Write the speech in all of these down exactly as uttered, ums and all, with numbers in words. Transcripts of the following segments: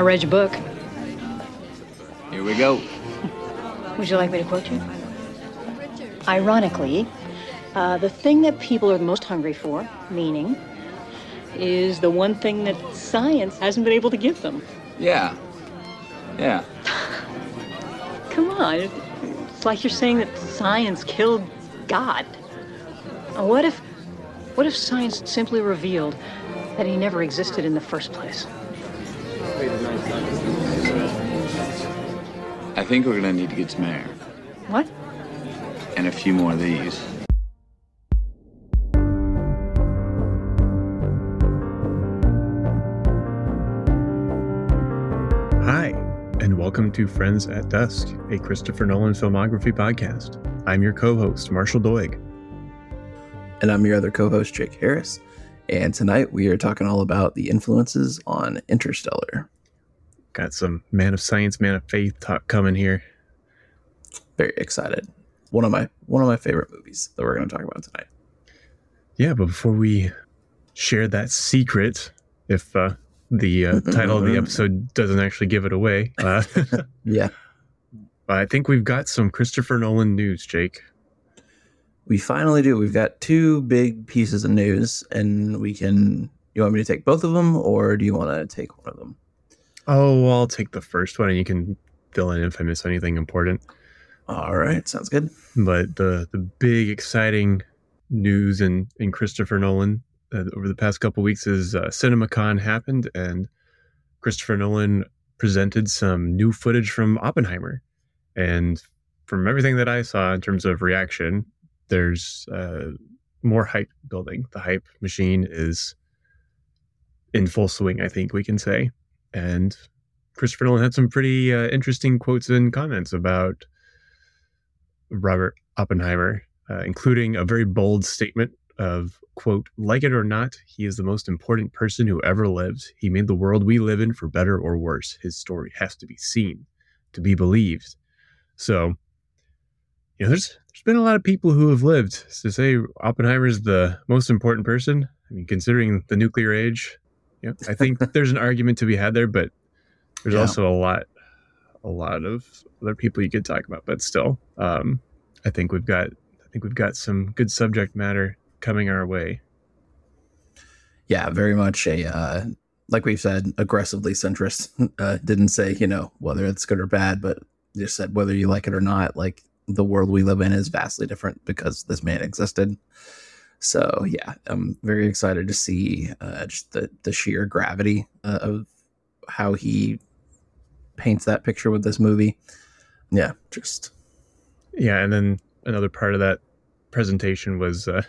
I read your book. Here we go. Would you like me to quote you? Ironically, uh, the thing that people are the most hungry for, meaning, is the one thing that science hasn't been able to give them. Yeah. Yeah. Come on. It's like you're saying that science killed God. What if, what if science simply revealed that he never existed in the first place? I think we're gonna need to get some air. What? And a few more of these. Hi, and welcome to Friends at Dusk, a Christopher Nolan filmography podcast. I'm your co-host, Marshall Doig. And I'm your other co-host, Jake Harris. And tonight we are talking all about the influences on Interstellar. Got some man of science, man of faith talk coming here. Very excited. One of my one of my favorite movies that we're going to talk about tonight. Yeah, but before we share that secret, if uh, the uh, title of the episode doesn't actually give it away, uh, yeah, I think we've got some Christopher Nolan news, Jake. We finally do. We've got two big pieces of news, and we can. You want me to take both of them, or do you want to take one of them? Oh, I'll take the first one, and you can fill in if I miss anything important. All right, sounds good. But the, the big, exciting news in, in Christopher Nolan uh, over the past couple weeks is uh, CinemaCon happened, and Christopher Nolan presented some new footage from Oppenheimer. And from everything that I saw in terms of reaction, there's uh, more hype building. The hype machine is in full swing, I think we can say. And Christopher Nolan had some pretty uh, interesting quotes and comments about Robert Oppenheimer, uh, including a very bold statement of, quote, "Like it or not, he is the most important person who ever lived. He made the world we live in for better or worse. His story has to be seen, to be believed." So, you know, there's there's been a lot of people who have lived. To say Oppenheimer is the most important person, I mean, considering the nuclear age, you know, I think there's an argument to be had there, but there's yeah. also a lot a lot of other people you could talk about, but still, um, I think we've got, I think we've got some good subject matter coming our way. Yeah, very much a, uh, like we've said, aggressively centrist, uh, didn't say, you know, whether it's good or bad, but just said, whether you like it or not, like the world we live in is vastly different because this man existed. So yeah, I'm very excited to see, uh, just the, the sheer gravity uh, of how he paints that picture with this movie. Yeah, just. Yeah, and then another part of that presentation was uh,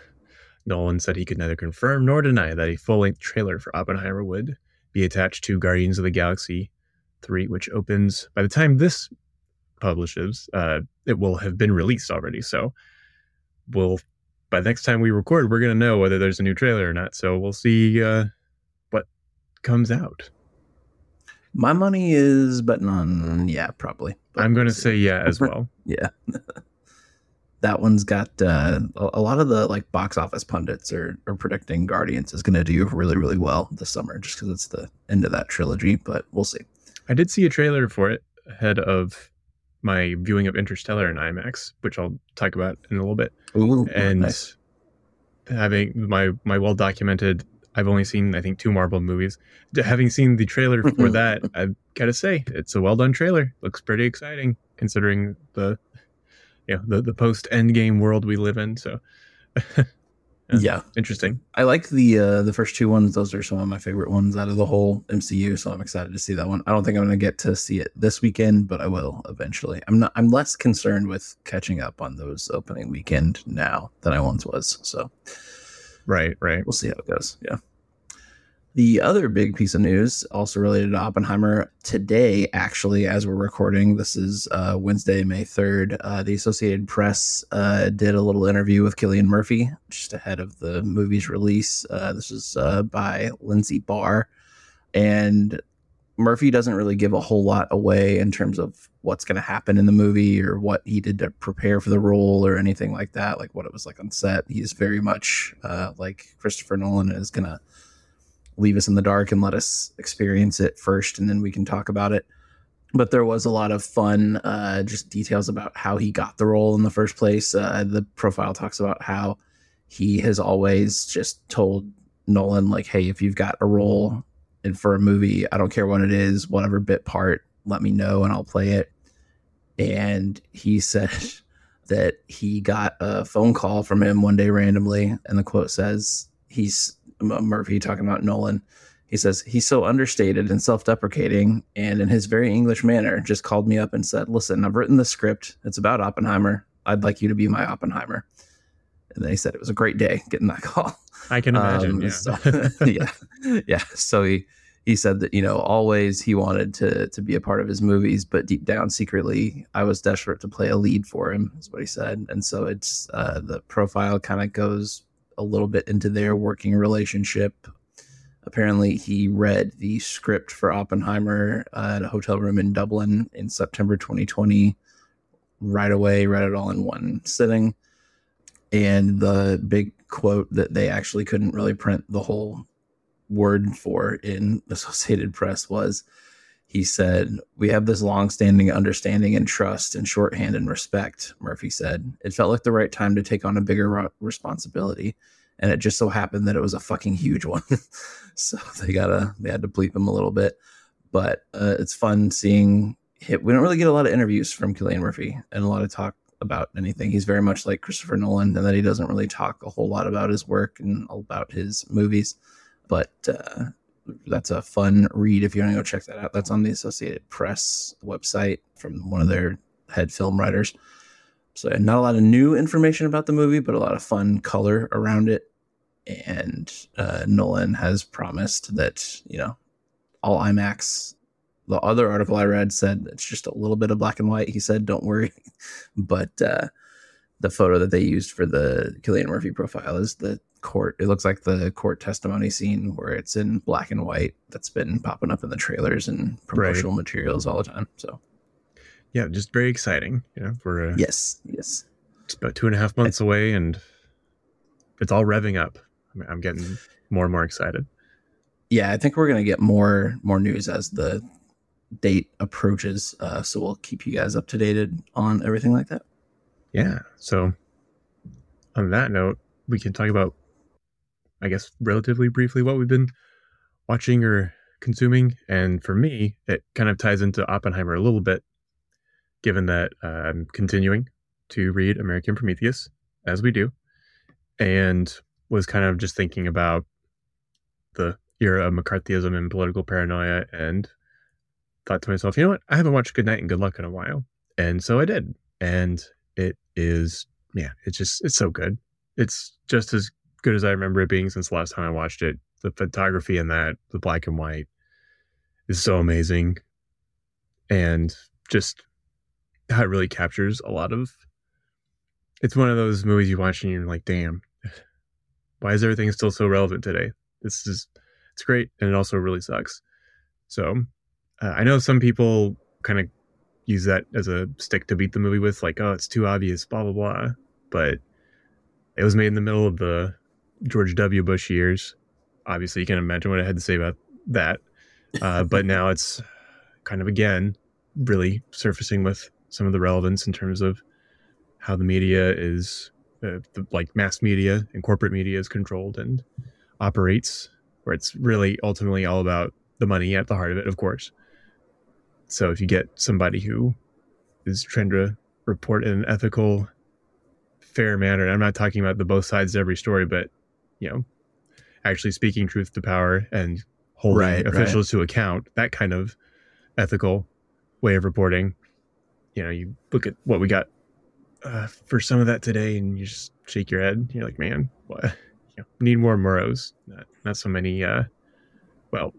Nolan said he could neither confirm nor deny that a full-length trailer for Oppenheimer would be attached to Guardians of the Galaxy three, which opens, by the time this publishes, uh, it will have been released already. So we'll, by the next time we record, we're going to know whether there's a new trailer or not. So we'll see uh, what comes out. My money is, but none. Yeah, probably. But I'm going to say yeah as well. Yeah. That one's got uh, a lot of the like box office pundits are, are predicting Guardians is going to do really, really well this summer just because it's the end of that trilogy. But we'll see. I did see a trailer for it ahead of my viewing of Interstellar in IMAX, which I'll talk about in a little bit. Ooh, and nice. Having my, my well-documented I've only seen, I think, two Marvel movies. Having seen the trailer for that, I've got to say, it's a well-done trailer. Looks pretty exciting, considering the you know, the, the post-Endgame world we live in. So, yeah. yeah. Interesting. I like the uh, the first two ones. Those are some of my favorite ones out of the whole M C U, so I'm excited to see that one. I don't think I'm going to get to see it this weekend, but I will eventually. I'm not. I'm less concerned with catching up on those opening weekend now than I once was, so... Right, right. We'll see how it goes. Yeah. The other big piece of news also related to Oppenheimer today, actually, as we're recording, this is uh, Wednesday, May third. Uh, the Associated Press uh, did a little interview with Cillian Murphy just ahead of the movie's release. Uh, this is uh, by Lindsay Barr. And Murphy doesn't really give a whole lot away in terms of what's going to happen in the movie or what he did to prepare for the role or anything like that, like what it was like on set. He's very much uh, like Christopher Nolan is going to leave us in the dark and let us experience it first, and then we can talk about it. But there was a lot of fun, uh, just details about how he got the role in the first place. Uh, the profile talks about how he has always just told Nolan, like, hey, if you've got a role in for a movie, I don't care what it is, whatever bit part, let me know and I'll play it. And he said that he got a phone call from him one day randomly. And the quote says, he's Murphy talking about Nolan. He says, he's so understated and self-deprecating, and in his very English manner, just called me up and said, listen, I've written the script. It's about Oppenheimer. I'd like you to be my Oppenheimer. And they said it was a great day getting that call. I can imagine. Um, yeah. So, yeah. Yeah. So he, he said that, you know, always he wanted to, to be a part of his movies, but deep down secretly, I was desperate to play a lead for him, is what he said. And so it's uh, the profile kind of goes a little bit into their working relationship. Apparently, he read the script for Oppenheimer uh, at a hotel room in Dublin in September twenty twenty, right away, read it all in one sitting. And the big quote that they actually couldn't really print the whole word for in Associated Press was, he said, we have this long-standing understanding and trust and shorthand and respect, Murphy said. It felt like the right time to take on a bigger responsibility. And it just so happened that it was a fucking huge one. So they gotta, they had to bleep him a little bit, but uh, it's fun seeing him. We don't really get a lot of interviews from Cillian Murphy and a lot of talk about anything. He's very much like Christopher Nolan and that he doesn't really talk a whole lot about his work and about his movies, but uh, that's a fun read. If you want to go check that out, that's on the Associated Press website from one of their head film writers. So not a lot of new information about the movie, but a lot of fun color around it. And uh, Nolan has promised that, you know, all IMAX. The other article I read said it's just a little bit of black and white. He said, don't worry. But uh, the photo that they used for the Cillian Murphy profile is the court. It looks like the court testimony scene where it's in black and white. That's been popping up in the trailers and promotional right. materials all the time. So. Yeah, just very exciting, you know, for uh, yes, yes. It's about two and a half months I, away, and it's all revving up. I mean, I'm getting more and more excited. Yeah, I think we're going to get more more news as the date approaches, uh, so we'll keep you guys up to date on everything like that. Yeah, so on that note, we can talk about, I guess, relatively briefly what we've been watching or consuming. And for me, it kind of ties into Oppenheimer a little bit, given that uh, I'm continuing to read American Prometheus, as we do, and was kind of just thinking about the era of McCarthyism and political paranoia, and thought to myself, you know what? I haven't watched Good Night and Good Luck in a while. And so I did. And it is, yeah, it's just, it's so good. It's just as good as I remember it being since the last time I watched it. The photography in that, the black and white, is so amazing. And just how it really captures a lot of, it's one of those movies you watch and you're like, damn, why is everything still so relevant today? This is, it's great. And it also really sucks. So uh, I know some people kind of use that as a stick to beat the movie with, like, oh, it's too obvious, blah, blah, blah. But it was made in the middle of the George W. Bush years. Obviously you can imagine what I had to say about that. Uh, but now it's kind of, again, really surfacing with some of the relevance in terms of how the media is, uh, the, like mass media and corporate media is controlled and operates, where it's really ultimately all about the money at the heart of it, of course. So if you get somebody who is trying to report in an ethical, fair manner, and I'm not talking about the both sides of every story, but, you know, actually speaking truth to power and holding right, officials right. to account, that kind of ethical way of reporting. You know, you look at what we got uh, for some of that today, and you just shake your head. You're like, man, what? You know, need more Murrows. Not, not so many. Uh, well,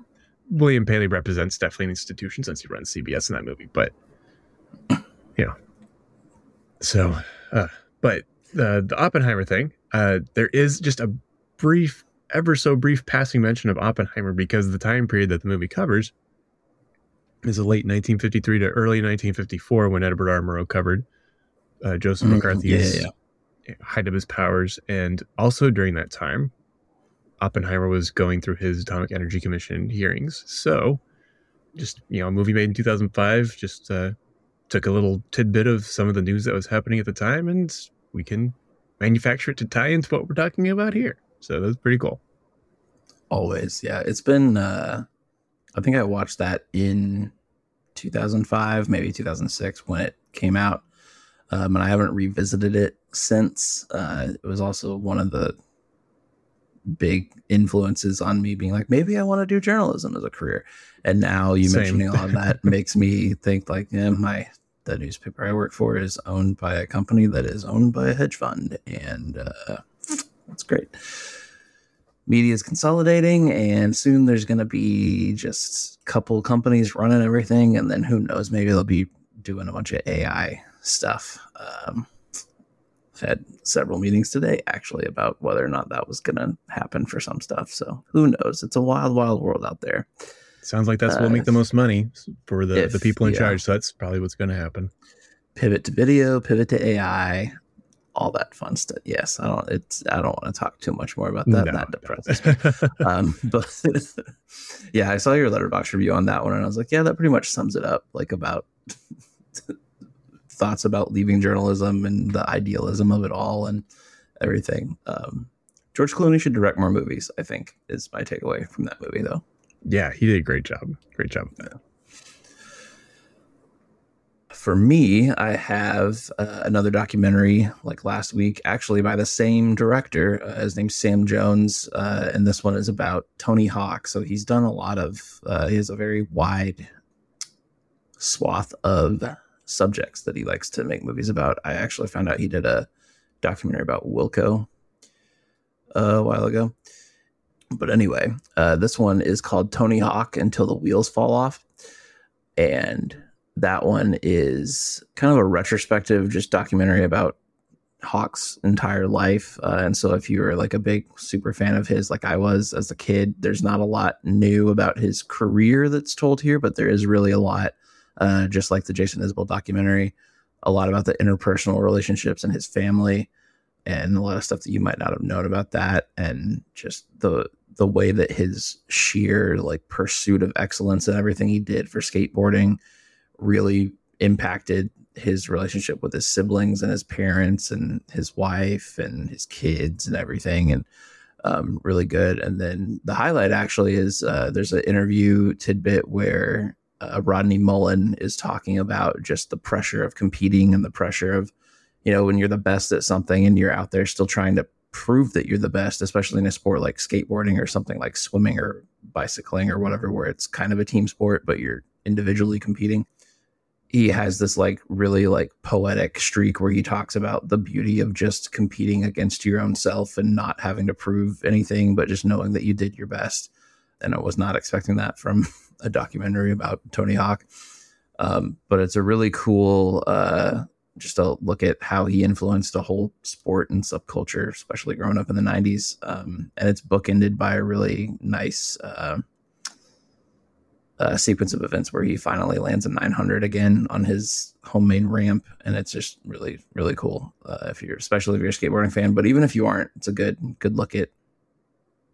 William Paley represents definitely an institution since he runs C B S in that movie. But, you know, so, uh, but uh, the Oppenheimer thing, uh, there is just a brief, ever so brief passing mention of Oppenheimer because the time period that the movie covers is a late nineteen fifty-three to early nineteen fifty-four when Edward R. Murrow covered uh, Joseph McCarthy's yeah, yeah. height of his powers. And also during that time, Oppenheimer was going through his Atomic Energy Commission hearings. So just, you know, a movie made in two thousand five, just uh, took a little tidbit of some of the news that was happening at the time, and we can manufacture it to tie into what we're talking about here. So that's pretty cool. Always. Yeah. It's been, uh, I think I watched that in two thousand five, maybe two thousand six when it came out. Um, and I haven't revisited it since. Uh, it was also one of the big influences on me being like, maybe I want to do journalism as a career. And now you Same. mentioning all of that makes me think like, yeah, my, the newspaper I work for is owned by a company that is owned by a hedge fund. And uh, that's great. Media is consolidating, and soon there's going to be just a couple companies running everything. And then who knows, maybe they'll be doing a bunch of A I stuff. Um, had several meetings today actually about whether or not that was going to happen for some stuff. So who knows? It's a wild, wild world out there. Sounds like that's uh, what will make the most money for the, if, the people in yeah. charge. So that's probably what's going to happen. Pivot to video, pivot to A I, all that fun stuff. Yes. I don't, it's, I don't want to talk too much more about that. No, that depresses me. um, but yeah, I saw your Letterboxd review on that one and I was like, yeah, that pretty much sums it up. Like about thoughts about leaving journalism and the idealism of it all and everything. Um, George Clooney should direct more movies, I think, is my takeaway from that movie, though. Yeah, he did a great job. Great job. Yeah. For me, I have uh, another documentary like last week, actually by the same director. Uh, his name's Sam Jones, uh, and this one is about Tony Hawk. So he's done a lot of, uh, he has a very wide swath of subjects that he likes to make movies about. I actually found out he did a documentary about Wilco uh, a while ago. But anyway, uh, this one is called Tony Hawk Until the Wheels Fall Off. And that one is kind of a retrospective, just documentary about Hawk's entire life. Uh, and so if you were like a big super fan of his, like I was as a kid, there's not a lot new about his career that's told here, but there is really a lot. Uh, just like the Jason Isbell documentary, a lot about the interpersonal relationships and his family and a lot of stuff that you might not have known about that. And just the, the way that his sheer like pursuit of excellence and everything he did for skateboarding really impacted his relationship with his siblings and his parents and his wife and his kids and everything. And um, really good. And then the highlight actually is uh, there's an interview tidbit where Uh, Rodney Mullen is talking about just the pressure of competing and the pressure of, you know, when you're the best at something and you're out there still trying to prove that you're the best, especially in a sport like skateboarding or something like swimming or bicycling or whatever, where it's kind of a team sport, but you're individually competing. He has this like really like poetic streak where he talks about the beauty of just competing against your own self and not having to prove anything, but just knowing that you did your best. And I was not expecting that from a documentary about Tony Hawk. Um, but it's a really cool, uh, just a look at how he influenced a whole sport and subculture, especially growing up in the nineties. Um, and it's bookended by a really nice uh, uh, sequence of events where he finally lands a nine hundred again on his homemade ramp. And it's just really, really cool. Uh, if you're, especially if you're a skateboarding fan, but even if you aren't, it's a good, good look at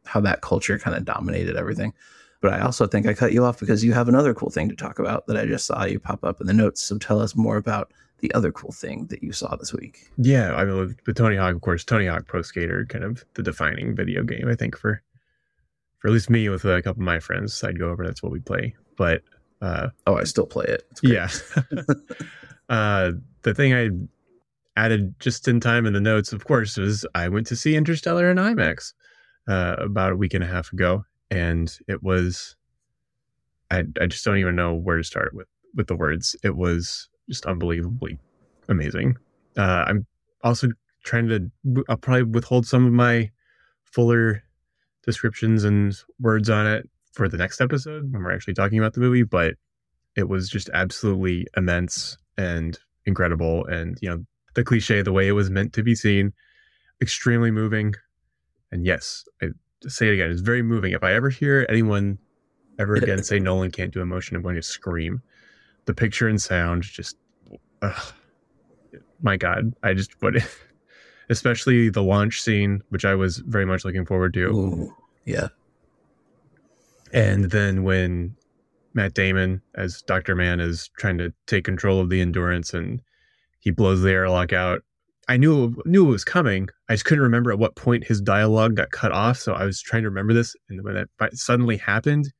how that culture kind of dominated everything. But I also think I cut you off because you have another cool thing to talk about that I just saw you pop up in the notes. So tell us more about the other cool thing that you saw this week. Yeah, I mean, with Tony Hawk, of course, Tony Hawk Pro Skater, kind of the defining video game, I think, for for at least me with a couple of my friends. I'd go over, that's what we play. But uh, oh, I still play it. It's great. Yeah. uh, the thing I added just in time in the notes, of course, is I went to see Interstellar in IMAX uh, about a week and a half ago. And it was, I I just don't even know where to start with, with the words. It was just unbelievably amazing. Uh, I'm also trying to, I'll probably withhold some of my fuller descriptions and words on it for the next episode when we're actually talking about the movie, but it was just absolutely immense and incredible. And, you know, the cliche, the way it was meant to be seen, extremely moving. And yes, I, to say it again, it's very moving. If I ever hear anyone ever again say Nolan can't do emotion, I'm going to scream. The picture and sound just, ugh, my God, I just, what, especially the launch scene, which I was very much looking forward to. Ooh, Yeah. And then when Matt Damon as Doctor Man is trying to take control of the Endurance and he blows the airlock out, I knew knew it was coming. I just couldn't remember at what point his dialogue got cut off. So I was trying to remember this, and when that suddenly happened,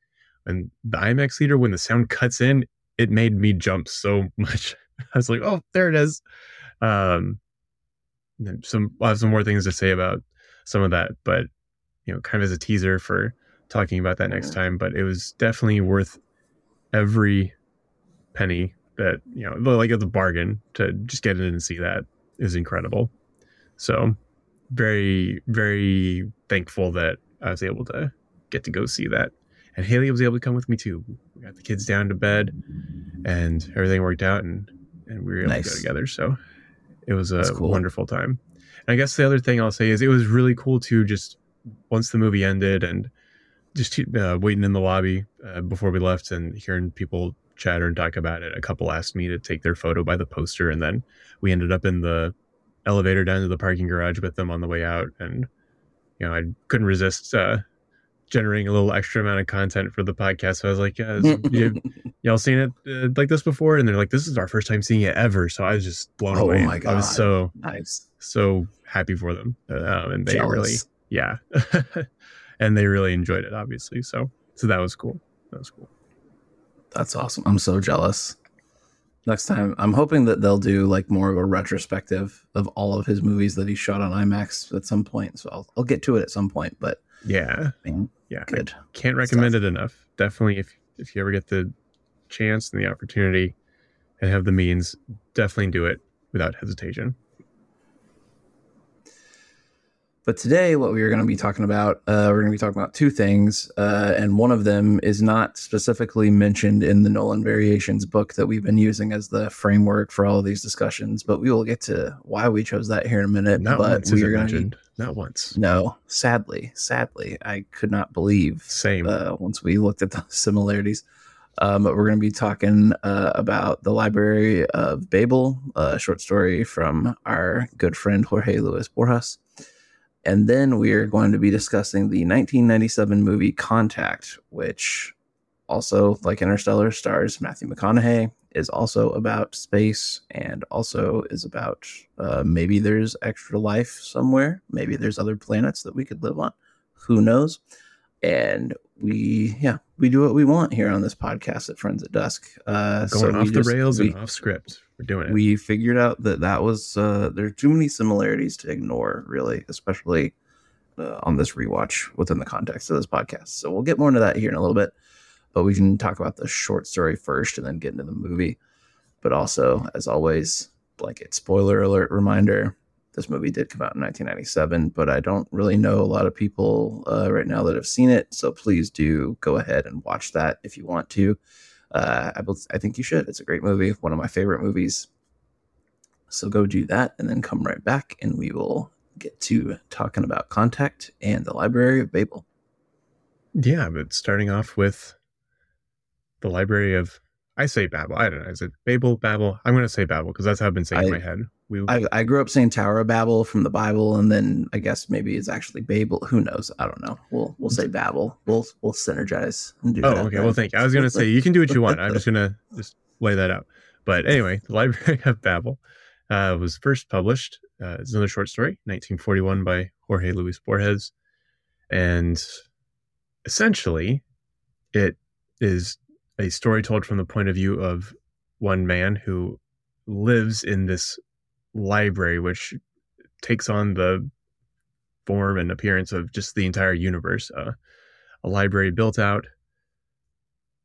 and the IMAX theater, when the sound cuts in, it made me jump so much. I was like, "Oh, there it is." Um, and then some I have some more things to say about some of that, but you know, kind of as a teaser for talking about that next time. But it was definitely worth every penny that, you know, like the bargain to just get in and see that is incredible. So very, very thankful that I was able to get to go see that. And Haley was able to come with me too. We got the kids down to bed and everything worked out, and, and we were able nice. to go together. So it was a cool. wonderful time. And I guess the other thing I'll say is it was really cool to just, once the movie ended and just uh, waiting in the lobby uh, before we left and hearing people chatter and talk about it. A couple asked me to take their photo by the poster, and then we ended up in the elevator down to the parking garage with them on the way out. And, you know, I couldn't resist uh, generating a little extra amount of content for the podcast. So I was like, yeah, you, y'all seen it uh, like this before? And they're like, this is our first time seeing it ever. So I was just blown oh away. My God. I was so, nice. so happy for them. Um, and they Jealous. really, yeah. And they really enjoyed it, obviously. So, so that was cool. That was cool. That's awesome. I'm so jealous. Next time, I'm hoping that they'll do like more of a retrospective of all of his movies that he shot on IMAX at some point. So I'll, I'll get to it at some point. But yeah, man, yeah, good. I can't recommend stuff. it enough. Definitely, if if you ever get the chance and the opportunity and have the means, definitely do it without hesitation. But today, what we are going to be talking about, uh, we're going to be talking about two things. Uh, and one of them is not specifically mentioned in the Nolan Variations book that we've been using as the framework for all of these discussions. But we will get to why we chose that here in a minute. Not but once we is are it mentioned. Be, not once. No. Sadly. Sadly. I could not believe. Same. Uh, once we looked at the similarities. Um, but we're going to be talking uh, about The Library of Babel, a short story from our good friend Jorge Luis Borges. And then we are going to be discussing the nineteen ninety-seven movie Contact, which also, like Interstellar, stars Matthew McConaughey, is also about space, and also is about uh, maybe there's extra life somewhere. Maybe there's other planets that we could live on. Who knows? And we, yeah, we do what we want here on this podcast at Friends at Dusk. Uh, going so off the just, rails we, and off script. We're doing it. We figured out that that was, uh, there are too many similarities to ignore, really, especially uh, on this rewatch within the context of this podcast. So we'll get more into that here in a little bit, but we can talk about the short story first and then get into the movie. But also, as always, blanket spoiler alert reminder. This movie did come out in nineteen ninety-seven, but I don't really know a lot of people uh, right now that have seen it. So please do go ahead and watch that if you want to. Uh, I, I think you should. It's a great movie. One of my favorite movies. So go do that and then come right back and we will get to talking about Contact and The Library of Babel. Yeah, but starting off with The Library of... I say Babel. I don't know. Is it Babel, Babel? I'm going to say Babel because that's how I've been saying I, in my head. We, I, I grew up saying Tower of Babel from the Bible, and then I guess maybe it's actually Babel. Who knows? I don't know. We'll we'll say Babel. We'll we'll synergize and do. Oh, that okay. Then. Well, thank you. I was gonna say you can do what you want. I'm just gonna just lay that out. But anyway, The Library of Babel uh, was first published. Uh, it's another short story, nineteen forty-one, by Jorge Luis Borges, and essentially, it is a story told from the point of view of one man who lives in this library, which takes on the form and appearance of just the entire universe, uh, a library built out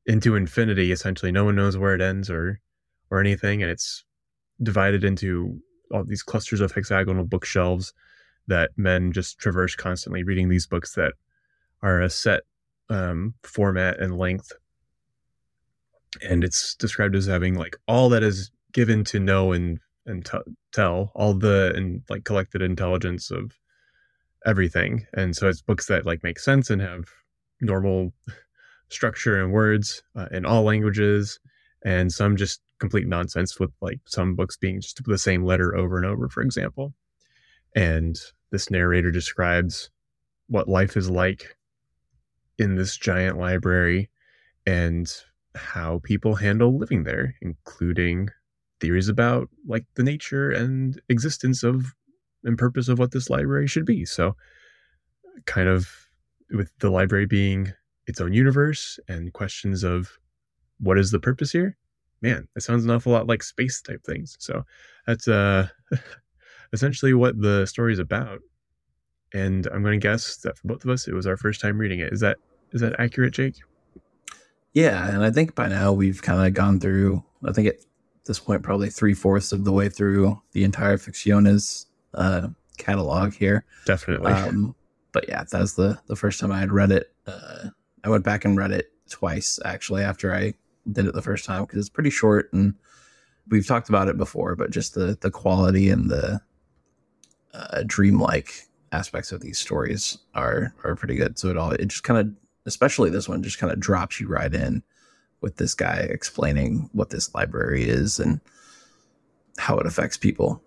into infinity. Essentially, no one knows where it ends or or anything, and it's divided into all these clusters of hexagonal bookshelves that men just traverse constantly, reading these books that are a set um, format and length. And it's described as having like all that is given to know and and t- tell all the and like collected intelligence of everything. And so it's books that like make sense and have normal structure and words uh, in all languages, and some just complete nonsense, with like some books being just the same letter over and over, for example. And this narrator describes what life is like in this giant library and how people handle living there, including theories about like the nature and existence of and purpose of what this library should be. So kind of with the library being its own universe and questions of what is the purpose here? Man, that sounds an awful lot like space type things. So that's uh, essentially what the story is about. And I'm going to guess that for both of us, it was our first time reading it. Is that is that accurate, Jake? Yeah, and I think by now we've kind of gone through, I think at this point, probably three-fourths of the way through the entire Ficciones uh, catalog here. Definitely. Um, but yeah, that was the, the first time I had read it. Uh, I went back and read it twice, actually, after I did it the first time, because it's pretty short, and we've talked about it before, but just the, the quality and the uh, dreamlike aspects of these stories are are pretty good. So it all, it just kind of, especially this one, just kind of drops you right in with this guy explaining what this library is and how it affects people.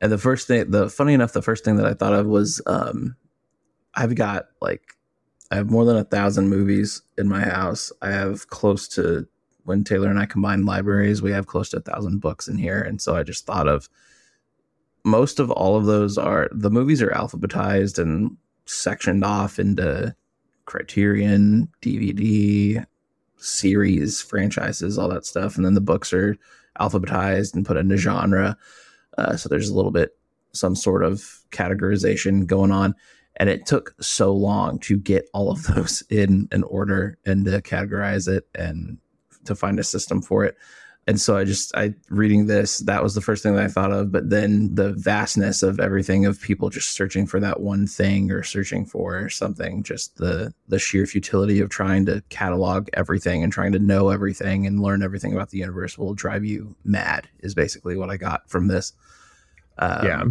And the first thing, the funny enough, the first thing that I thought of was um, I've got like, I have more than a thousand movies in my house. I have close to, when Taylor and I combined libraries, we have close to a thousand books in here. And so I just thought of most of all of those are, the movies are alphabetized and sectioned off into Criterion, D V D, series, franchises, all that stuff. And then the books are alphabetized and put into genre. Uh, so there's a little bit, some sort of categorization going on. And it took so long to get all of those in an order and to categorize it and to find a system for it. And so I just, I reading this, that was the first thing that I thought of. But then the vastness of everything, of people just searching for that one thing or searching for something, just the the sheer futility of trying to catalog everything and trying to know everything and learn everything about the universe will drive you mad is basically what I got from this. Um, yeah.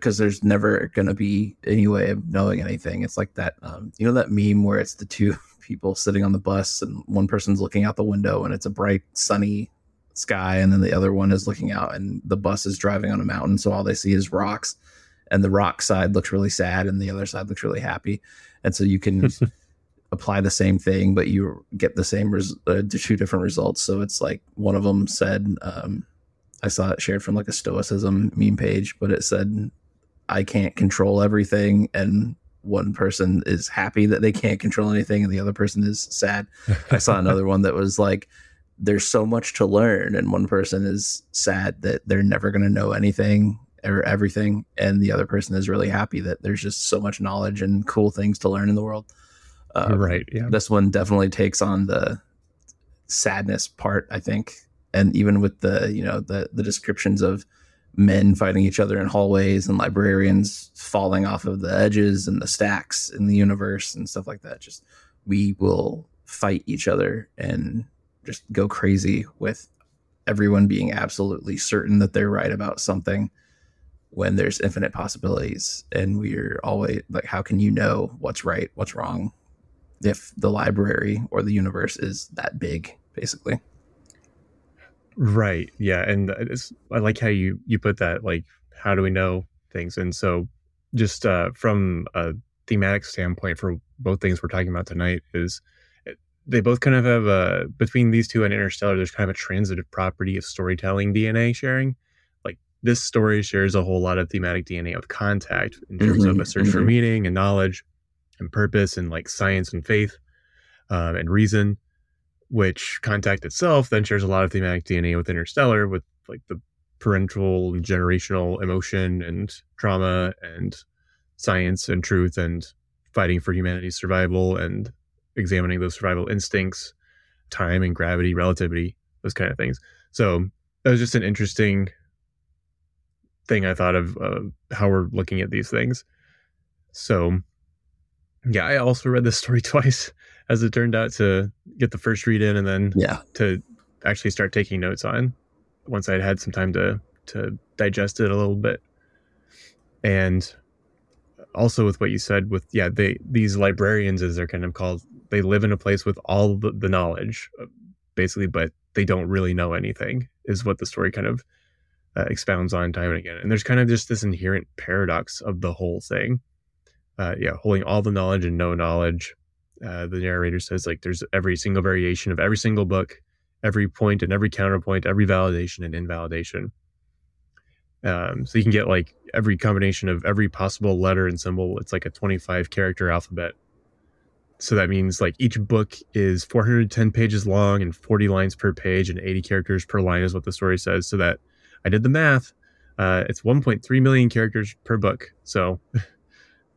Because there's never going to be any way of knowing anything. It's like that, um, you know, that meme where it's the two people sitting on the bus and one person's looking out the window and it's a bright, sunny sky, and then the other one is looking out and the bus is driving on a mountain, so all they see is rocks, and the rock side looks really sad and the other side looks really happy. And so you can apply the same thing, but you get the same res- uh, two different results. So it's like one of them said, um, I saw it shared from like a stoicism meme page, but it said, I can't control everything. And one person is happy that they can't control anything, and the other person is sad. I saw another one that was like, there's so much to learn, and one person is sad that they're never going to know anything or everything, and the other person is really happy that there's just so much knowledge and cool things to learn in the world. Uh, right. Yeah. This one definitely takes on the sadness part, I think. And even with the, you know, the, the descriptions of men fighting each other in hallways and librarians falling off of the edges and the stacks in the universe and stuff like that. Just, we will fight each other and just go crazy with everyone being absolutely certain that they're right about something when there's infinite possibilities. And we're always like, how can you know what's right, what's wrong, if the library or the universe is that big, basically. Right. Yeah. And it's, I like how you, you put that, like, how do we know things? And so just uh, from a thematic standpoint for both things we're talking about tonight is they both kind of have a, between these two and Interstellar, there's kind of a transitive property of storytelling D N A sharing. Like this story shares a whole lot of thematic D N A of Contact in terms mm-hmm. of a search mm-hmm. for meaning and knowledge and purpose and like science and faith um, and reason. Which Contact itself then shares a lot of thematic D N A with Interstellar, with like the parental and generational emotion and trauma and science and truth and fighting for humanity's survival and examining those survival instincts, time and gravity, relativity, those kind of things. So that was just an interesting thing I thought of uh, how we're looking at these things. So yeah, I also read this story twice, as it turned out, to get the first read in and then yeah. to actually start taking notes on once I'd had some time to, to digest it a little bit. And also with what you said with, yeah, they, these librarians, as they're kind of called, they live in a place with all the, the knowledge, basically, but they don't really know anything is what the story kind of uh, expounds on time and again. And there's kind of just this inherent paradox of the whole thing. Uh, yeah, holding all the knowledge and no knowledge. uh, the narrator says, like, there's every single variation of every single book, every point and every counterpoint, every validation and invalidation. Um, so you can get like every combination of every possible letter and symbol. It's like a twenty-five character alphabet. So that means like each book is four hundred ten pages long and forty lines per page and eighty characters per line is what the story says. So that I did the math. Uh, it's one point three million characters per book. So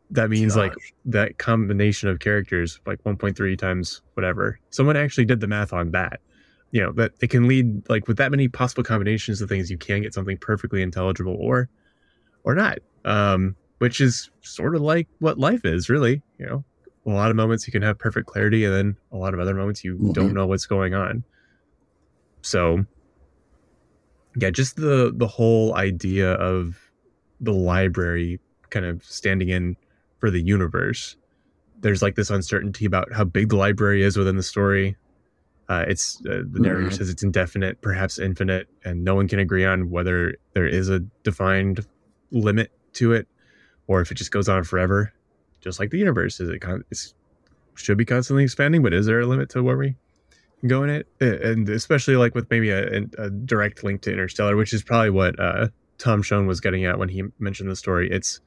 that means Gosh. like that combination of characters, like one point three times whatever. Someone actually did the math on that. You know, that it can lead, like, with that many possible combinations of things, you can get something perfectly intelligible or or not, um, which is sort of like what life is, really. You know, a lot of moments you can have perfect clarity, and then a lot of other moments you mm-hmm. don't know what's going on. So, yeah, just the, the whole idea of the library kind of standing in for the universe. There's, like, this uncertainty about how big the library is within the story. Uh, it's uh, the narrator mm-hmm. says it's indefinite, perhaps infinite, and no one can agree on whether there is a defined limit to it or if it just goes on forever, just like the universe. Is it con- it's, should be constantly expanding, but is there a limit to where we can go in it? And especially like with maybe a, a direct link to Interstellar, which is probably what uh, Tom Shone was getting at when he mentioned the story. It's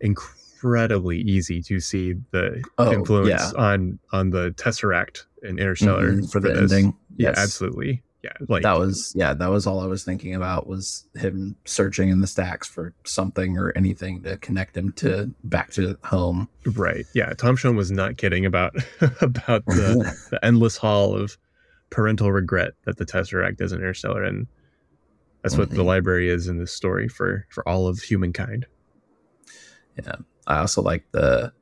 incredibly easy to see the oh, influence yeah. on on the Tesseract in Interstellar mm-hmm, for, for the this. ending. Yes. Yeah, absolutely. Yeah, like that was yeah, that was all I was thinking about, was him searching in the stacks for something or anything to connect him to back to home. Right. Yeah, Tom Shone was not kidding about about the, the endless hall of parental regret that the Tesseract is in Interstellar, and that's mm-hmm. what the library is in this story for for all of humankind. Yeah, I also like the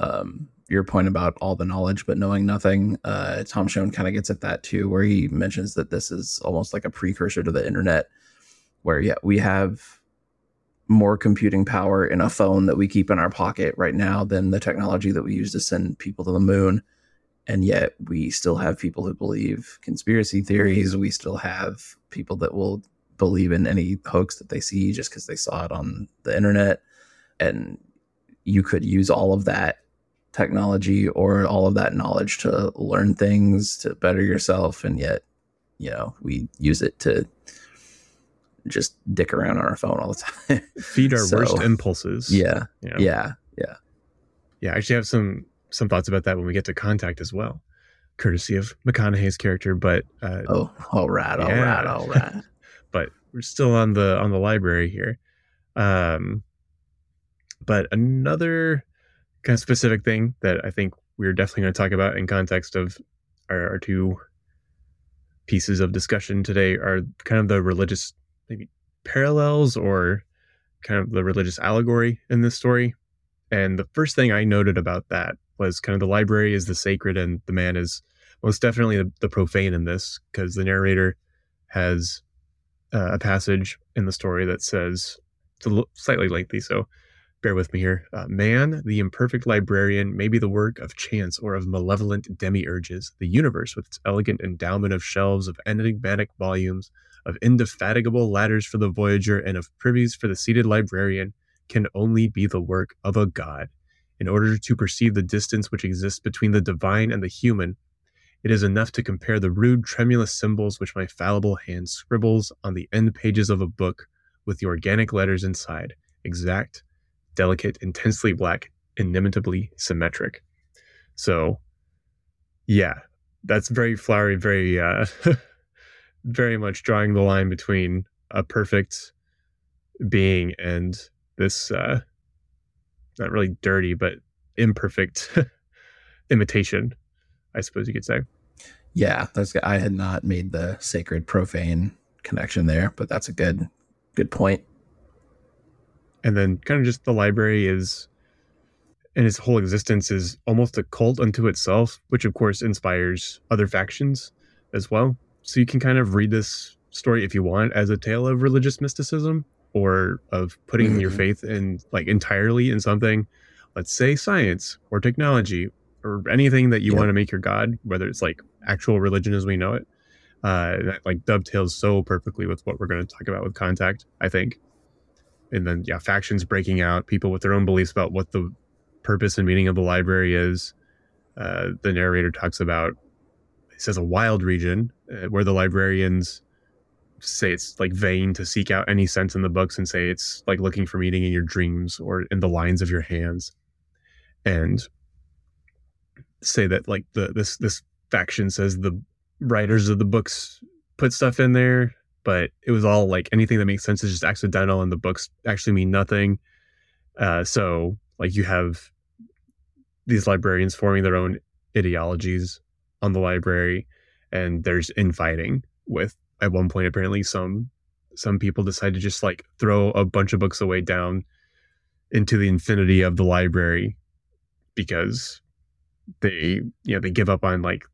um your point about all the knowledge but knowing nothing. uh Tom Shone kind of gets at that too, where he mentions that this is almost like a precursor to the internet, where yeah we have more computing power in a phone that we keep in our pocket right now than the technology that we use to send people to the moon, and yet we still have people who believe conspiracy theories. We still have people that will believe in any hoax that they see just because they saw it on the internet, and you could use all of that technology or all of that knowledge to learn things, to better yourself, and yet, you know, we use it to just dick around on our phone all the time. Feed our so, worst impulses. Yeah, yeah. Yeah. Yeah. Yeah. I actually have some some thoughts about that when we get to Contact as well, courtesy of McConaughey's character. But uh, oh, all right, all yeah. right, all right. But we're still on the on the library here. Um, but another kind of specific thing that I think we're definitely going to talk about in context of our, our two pieces of discussion today are kind of the religious maybe parallels or kind of the religious allegory in this story. And the first thing I noted about that was kind of the library is the sacred and the man is most definitely the, the profane in this, because the narrator has uh, a passage in the story that says, it's a little, slightly lengthy, so bear with me here. Uh, man, the imperfect librarian, may be the work of chance or of malevolent demiurges. The universe, with its elegant endowment of shelves, of enigmatic volumes, of indefatigable ladders for the voyager, and of privies for the seated librarian, can only be the work of a god. In order to perceive the distance which exists between the divine and the human, it is enough to compare the rude, tremulous symbols which my fallible hand scribbles on the end pages of a book with the organic letters inside, exact, delicate, intensely black, inimitably symmetric. So, yeah, that's very flowery, very, uh, very much drawing the line between a perfect being and this, uh, not really dirty, but imperfect imitation, I suppose you could say. Yeah, that's, I had not made the sacred profane connection there, but that's a good, good point. And then kind of just the library is, and its whole existence is almost a cult unto itself, which of course inspires other factions as well. So you can kind of read this story, if you want, as a tale of religious mysticism or of putting mm-hmm. your faith in, like, entirely in something, let's say science or technology or anything that you yeah. want to make your god, whether it's like actual religion as we know it. Uh, that like dovetails so perfectly with what we're going to talk about with Contact, I think. And then, yeah, factions breaking out, people with their own beliefs about what the purpose and meaning of the library is. uh, the narrator talks about, he says, a wild region uh, where the librarians say it's like vain to seek out any sense in the books and say it's like looking for meaning in your dreams or in the lines of your hands. And say that like the this this faction says the writers of the books put stuff in there, but it was all like anything that makes sense is just accidental and the books actually mean nothing. Uh, so like you have these librarians forming their own ideologies on the library, and there's infighting with, at one point, apparently some, some people decide to just like throw a bunch of books away down into the infinity of the library because they, you know, they give up on like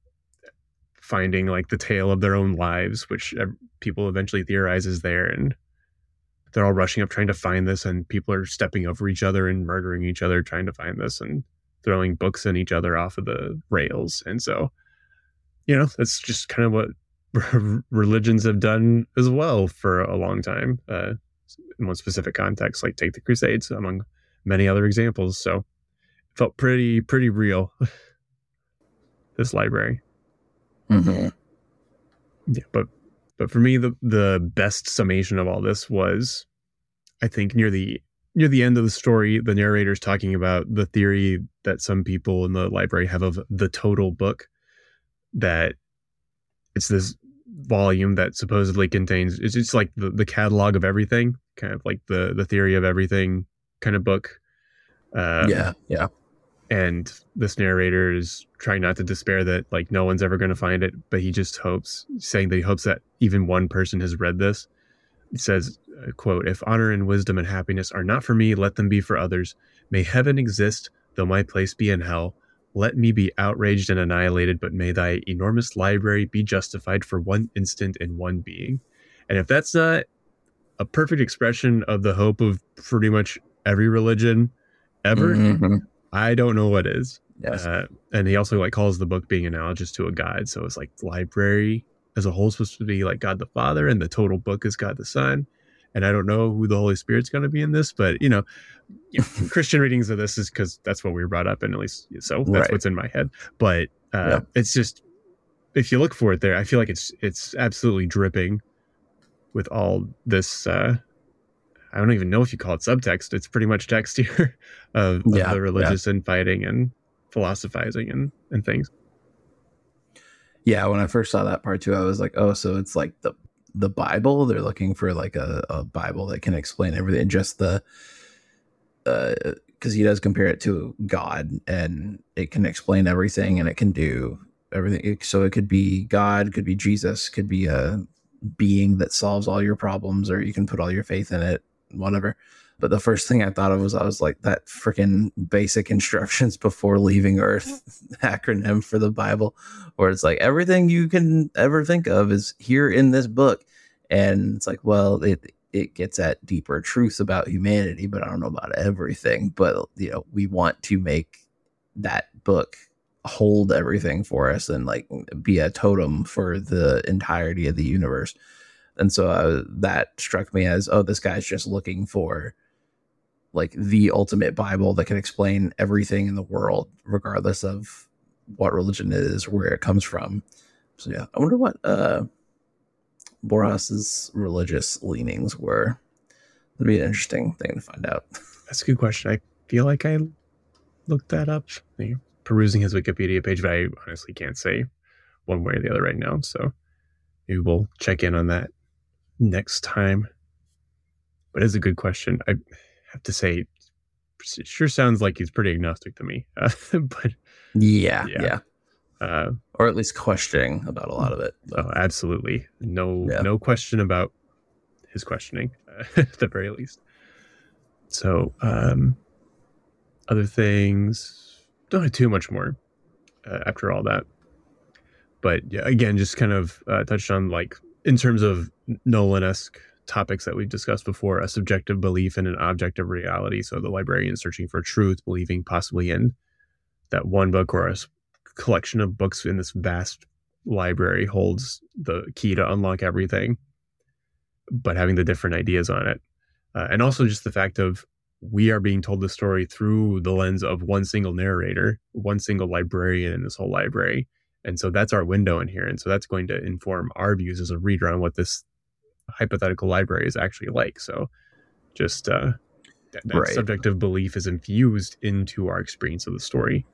finding like the tale of their own lives, which people eventually theorize is there, and they're all rushing up trying to find this, and people are stepping over each other and murdering each other trying to find this and throwing books in each other off of the rails. And so, you know, that's just kind of what religions have done as well for a long time, uh, in one specific context, like take the Crusades, among many other examples. So it felt pretty, pretty real, this library. Mm-hmm. Yeah, but but for me, the the best summation of all this was, I think, near the near the end of the story, the narrator's talking about the theory that some people in the library have of the total book, that it's this volume that supposedly contains, it's it's like the, the catalog of everything, kind of like the the theory of everything kind of book. Uh, yeah, yeah. And this narrator is trying not to despair that like no one's ever going to find it, but he just hopes, saying that he hopes that even one person has read this. It says, uh, quote, "If honor and wisdom and happiness are not for me, let them be for others. May heaven exist, though my place be in hell. Let me be outraged and annihilated, but may thy enormous library be justified for one instant in one being." And if that's not a perfect expression of the hope of pretty much every religion ever, mm-hmm. I don't know what is. Yes. Uh, and he also like calls the book being analogous to a god. So it's like the library as a whole is supposed to be like God the Father, and the total book is God the Son. And I don't know who the Holy Spirit's going to be in this, but you know, you know Christian readings of this is because that's what we were brought up in, at least. So that's right. What's in my head. But uh, yeah. It's just, if you look for it there, I feel like it's, it's absolutely dripping with all this, uh, I don't even know if you call it subtext. It's pretty much text here of, yeah, of the religious yeah. infighting and philosophizing and, and things. Yeah. When I first saw that part too, I was like, oh, so it's like the, the Bible. They're looking for like a, a Bible that can explain everything. And just the, uh, cause he does compare it to God, and it can explain everything, and it can do everything. So it could be God, could be Jesus, could be a being that solves all your problems, or you can put all your faith in it. Whatever. But the first thing I thought of was, I was like, that freaking basic instructions before leaving Earth acronym for the Bible, where it's like everything you can ever think of is here in this book. And it's like, well, it it gets at deeper truths about humanity, but I don't know about everything. But, you know, we want to make that book hold everything for us and like be a totem for the entirety of the universe. And so uh, that struck me as, oh, this guy's just looking for like the ultimate Bible that can explain everything in the world, regardless of what religion it is, where it comes from. So, yeah, I wonder what uh, Borges's religious leanings were. That'd be an interesting thing to find out. That's a good question. I feel like I looked that up, I'm perusing his Wikipedia page, but I honestly can't say one way or the other right now. So maybe we'll check in on that next time. But it's a good question. I have to say, it sure sounds like he's pretty agnostic to me. Uh, but yeah, yeah, yeah. Uh, or at least questioning about a lot of it. But. Oh, absolutely, no, yeah. no question about his questioning, uh, at the very least. So, um, other things, don't have too much more uh, after all that. But yeah, again, just kind of uh, touched on like, in terms of Nolan-esque topics that we've discussed before, a subjective belief in an objective reality. So the librarian searching for truth, believing possibly in that one book or a collection of books in this vast library holds the key to unlock everything, but having the different ideas on it. Uh, and also just the fact of we are being told the story through the lens of one single narrator, one single librarian in this whole library. And so that's our window in here. And so that's going to inform our views as a reader on what this hypothetical library is actually like. So just uh, that, that right. subjective belief is infused into our experience of the story.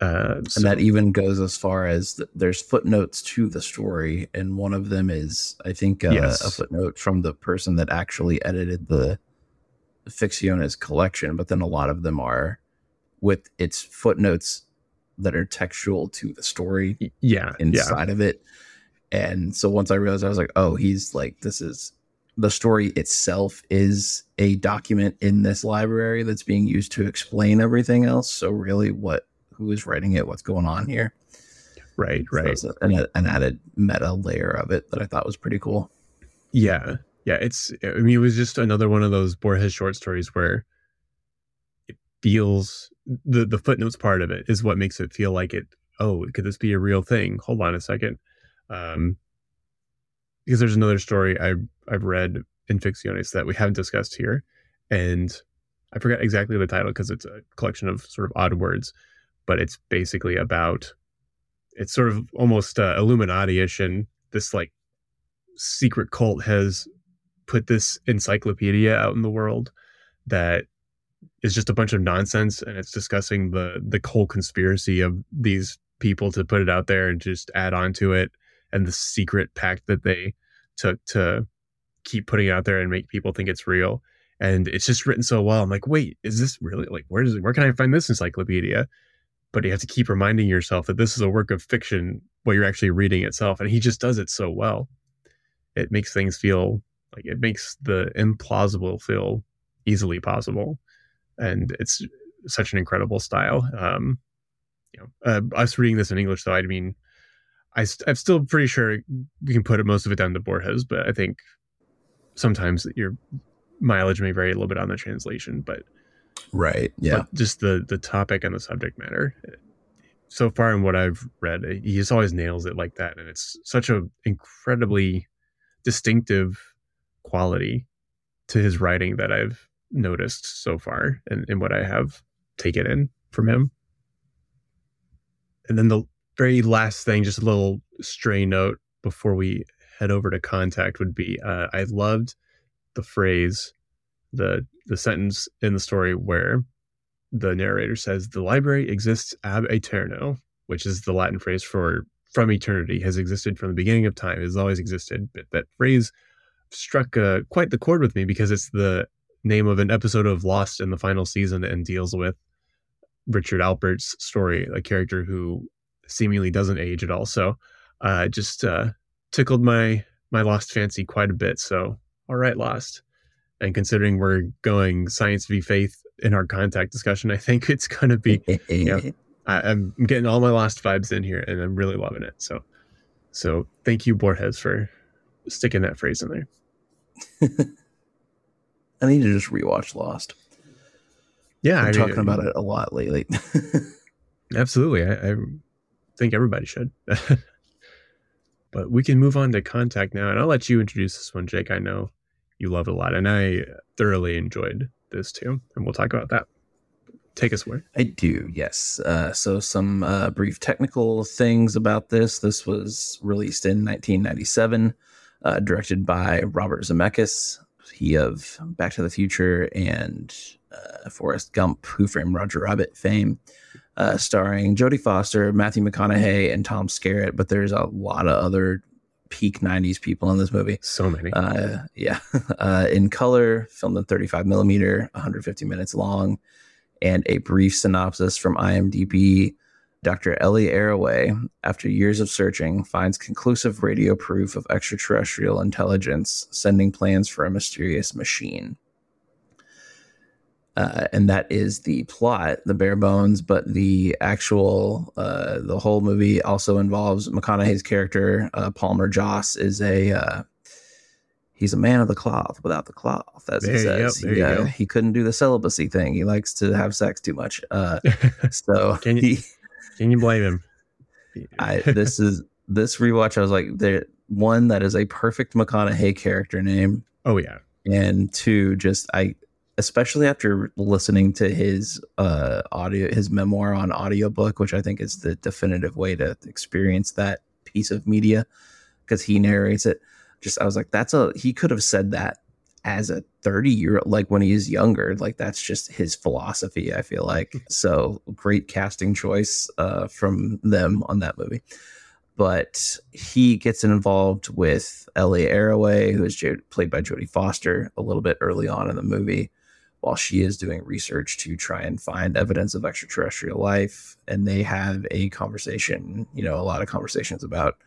Uh, so. And that even goes as far as th- there's footnotes to the story. And one of them is, I think, uh, yes. a footnote from the person that actually edited the Ficciones collection. But then a lot of them are with its footnotes that are textual to the story yeah, inside yeah. of it. And so once I realized, I was like, oh, he's like, this is the story itself is a document in this library that's being used to explain everything else. So really what, who is writing it? What's going on here? Right. Right. So an, an added meta layer of it that I thought was pretty cool. Yeah. Yeah. It's, I mean, it was just another one of those Borges short stories where it feels the, the footnotes part of it is what makes it feel like it. Oh, could this be a real thing? Hold on a second. Um, because there's another story I, I've read in Ficciones that we haven't discussed here. And I forgot exactly the title because it's a collection of sort of odd words, but it's basically about, it's sort of almost uh, Illuminati-ish, and this like secret cult has put this encyclopedia out in the world that is just a bunch of nonsense. And it's discussing the, the whole conspiracy of these people to put it out there and just add on to it. And the secret pact that they took to keep putting it out there and make people think it's real. And it's just written so well. I'm like, wait, is this really like, where does it, where can I find this encyclopedia? But you have to keep reminding yourself that this is a work of fiction while you're actually reading itself. And he just does it so well. It makes things feel like, it makes the implausible feel easily possible. And it's such an incredible style. Um, you know, uh, us reading this in English though, I mean, I st- I'm still pretty sure we can put it, most of it down to Borges, but I think sometimes your mileage may vary a little bit on the translation. But right, yeah, but just the the topic and the subject matter. So far in what I've read, he just always nails it like that, and it's such an incredibly distinctive quality to his writing that I've noticed so far, and in, in what I have taken in from him. And then the very last thing, just a little stray note before we head over to Contact, would be uh, I loved the phrase, the the sentence in the story where the narrator says, "The library exists ab aeterno," which is the Latin phrase for "from eternity," has existed from the beginning of time, has always existed. But that phrase struck uh, quite the chord with me because it's the name of an episode of Lost in the final season and deals with Richard Alpert's story, a character who seemingly doesn't age at all. So uh just uh tickled my my Lost fancy quite a bit. So all right, Lost. And considering we're going science v faith in our Contact discussion, I think it's gonna be you know, I, I'm getting all my Lost vibes in here, and I'm really loving it. So so thank you, Borges, for sticking that phrase in there. I need to just rewatch Lost. Yeah, I'm I mean, talking about it a lot lately. Absolutely. I, I think everybody should. But we can move on to Contact now, and I'll let you introduce this one, Jake. I know you love it a lot, and I thoroughly enjoyed this too, and we'll talk about that. Take us away. I do, yes. Uh, so some uh, brief technical things about this. This was released in nineteen ninety-seven, uh, directed by Robert Zemeckis, he of Back to the Future and uh, Forrest Gump, Who Framed Roger Rabbit fame. Uh, starring Jodie Foster, Matthew McConaughey, and Tom Skerritt, but there's a lot of other peak nineties people in this movie. So many. Uh, yeah. Uh, in color, filmed in thirty-five millimeter, one hundred fifty minutes long, and a brief synopsis from I M D B. Doctor Ellie Arroway, after years of searching, finds conclusive radio proof of extraterrestrial intelligence, sending plans for a mysterious machine. Uh, and that is the plot, the bare bones, but the actual, uh, the whole movie also involves McConaughey's character, uh, Palmer Joss, is a, uh, he's a man of the cloth without the cloth, as there he says. Go, he, uh, he couldn't do the celibacy thing. He likes to have sex too much. Uh, so can, you, he, can you blame him? I, this is, this rewatch, I was like, there, one, that is a perfect McConaughey character name. Oh, yeah. And two, just, I, especially after listening to his uh, audio, his memoir on audiobook, which I think is the definitive way to experience that piece of media because he narrates it. Just, I was like, that's a, he could have said that as a thirty year old, like when he is younger, like that's just his philosophy, I feel like. So great casting choice uh, from them on that movie. But he gets involved with Ellie Arroway, who is j- played by Jodie Foster, a little bit early on in the movie, while she is doing research to try and find evidence of extraterrestrial life. And they have a conversation, you know, a lot of conversations about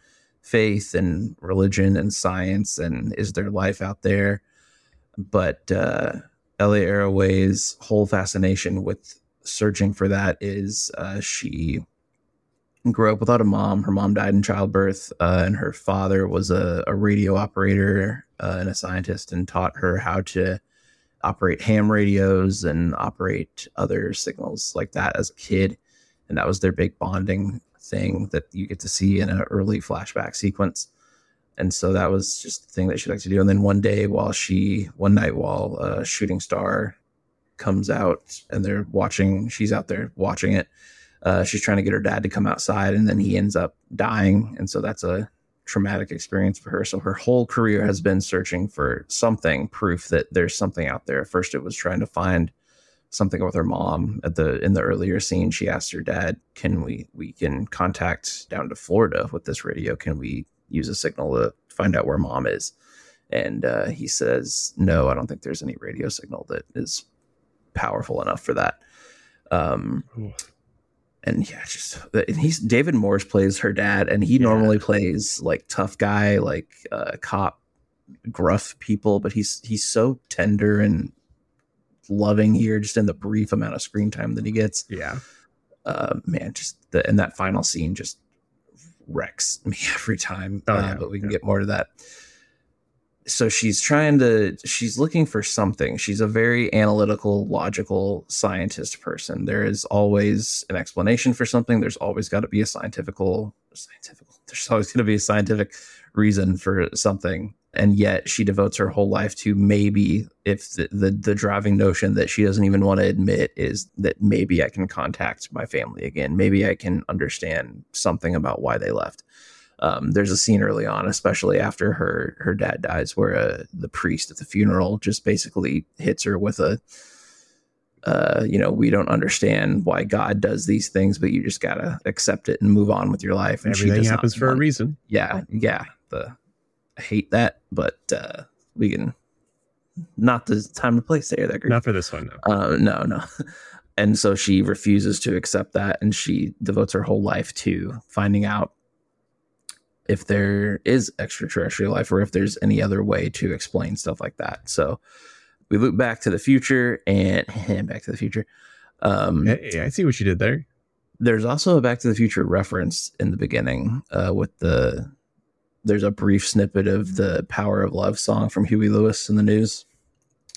faith and religion and science and is there life out there? But uh, Ellie Arroway's whole fascination with searching for that is uh, she grew up without a mom. Her mom died in childbirth, uh, and her father was a, a radio operator uh, and a scientist and taught her how to operate ham radios and operate other signals like that as a kid. And that was their big bonding thing that you get to see in an early flashback sequence. And so that was just the thing that she liked to do. And then one day while she, one night while uh, Shooting Star comes out and they're watching, she's out there watching it. Uh, she's trying to get her dad to come outside and then he ends up dying. And so that's a traumatic experience for her. So her whole career has been searching for something, proof that there's something out there. First, it was trying to find something with her mom at the, in the earlier scene, she asked her dad, can we, we can contact down to Florida with this radio. Can we use a signal to find out where mom is? And uh, he says, no, I don't think there's any radio signal that is powerful enough for that. Um, Ooh. And yeah, just he's David Morse plays her dad, and he yeah. normally plays like tough guy, like uh, cop, gruff people. But he's he's so tender and loving here, just in the brief amount of screen time that he gets. Yeah, uh, man, just the, and that final scene just wrecks me every time. Oh, uh, yeah, but we can yeah. get more to that. So she's trying to, she's looking for something. She's a very analytical, logical scientist person. There is always an explanation for something. There's always got to be a scientifical, scientific, there's always going to be a scientific reason for something. And yet she devotes her whole life to maybe if the, the, the driving notion that she doesn't even want to admit is that maybe I can contact my family again. Maybe I can understand something about why they left. Um, there's a scene early on, especially after her her dad dies, where uh, the priest at the funeral just basically hits her with a, uh, you know, we don't understand why God does these things, but you just gotta accept it and move on with your life. And everything happens for a reason. Yeah, yeah. The I hate that, but uh, we can not the time or place to air that grief. Not for this one. No, uh, no, no. And so she refuses to accept that, and she devotes her whole life to finding out if there is extraterrestrial life or if there's any other way to explain stuff like that. So we loop back to the future and, and back to the future. Um, hey, I see what you did there. There's also a Back to the Future reference in the beginning uh, with the, there's a brief snippet of the Power of Love song from Huey Lewis in the news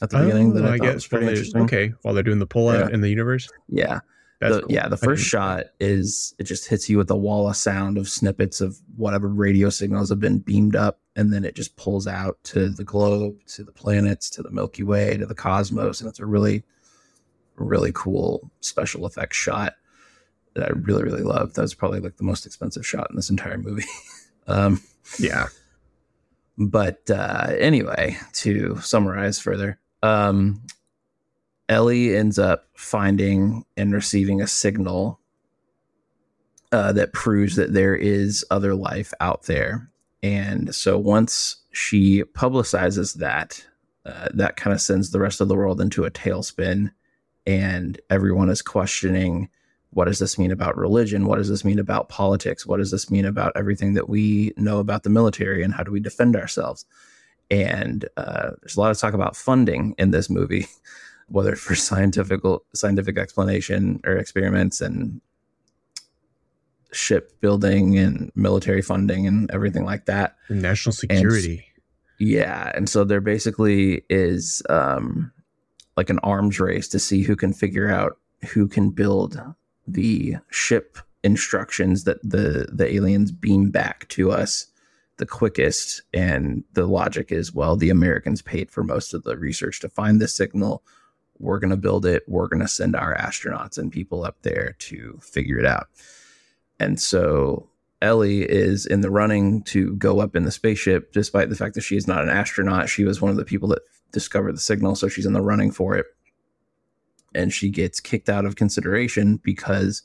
at the oh, beginning. That I, I thought guess was pretty interesting. Okay. While they're doing the pull out yeah. in the universe. Yeah. The, cool. Yeah, the first shot is it just hits you with a wall of sound of snippets of whatever radio signals have been beamed up, and then it just pulls out to the globe, to the planets, to the Milky Way, to the cosmos, and it's a really, really cool special effects shot that I really, really love. That was probably like the most expensive shot in this entire movie. um, yeah. But uh, anyway, to summarize further, um, Ellie ends up finding and receiving a signal uh, that proves that there is other life out there. And so once she publicizes that, uh, that kind of sends the rest of the world into a tailspin. And everyone is questioning, what does this mean about religion? What does this mean about politics? What does this mean about everything that we know about the military and how do we defend ourselves? And uh, there's a lot of talk about funding in this movie. Whether for scientific scientific explanation or experiments and shipbuilding and military funding and everything like that. And national security. And, yeah. And so there basically is um, like an arms race to see who can figure out who can build the ship instructions that the, the aliens beam back to us the quickest. And the logic is, well, the Americans paid for most of the research to find this signal. we're going to build it. We're going to send our astronauts and people up there to figure it out. And so Ellie is in the running to go up in the spaceship, despite the fact that she is not an astronaut. She was one of the people that discovered the signal, so she's in the running for it. And she gets kicked out of consideration because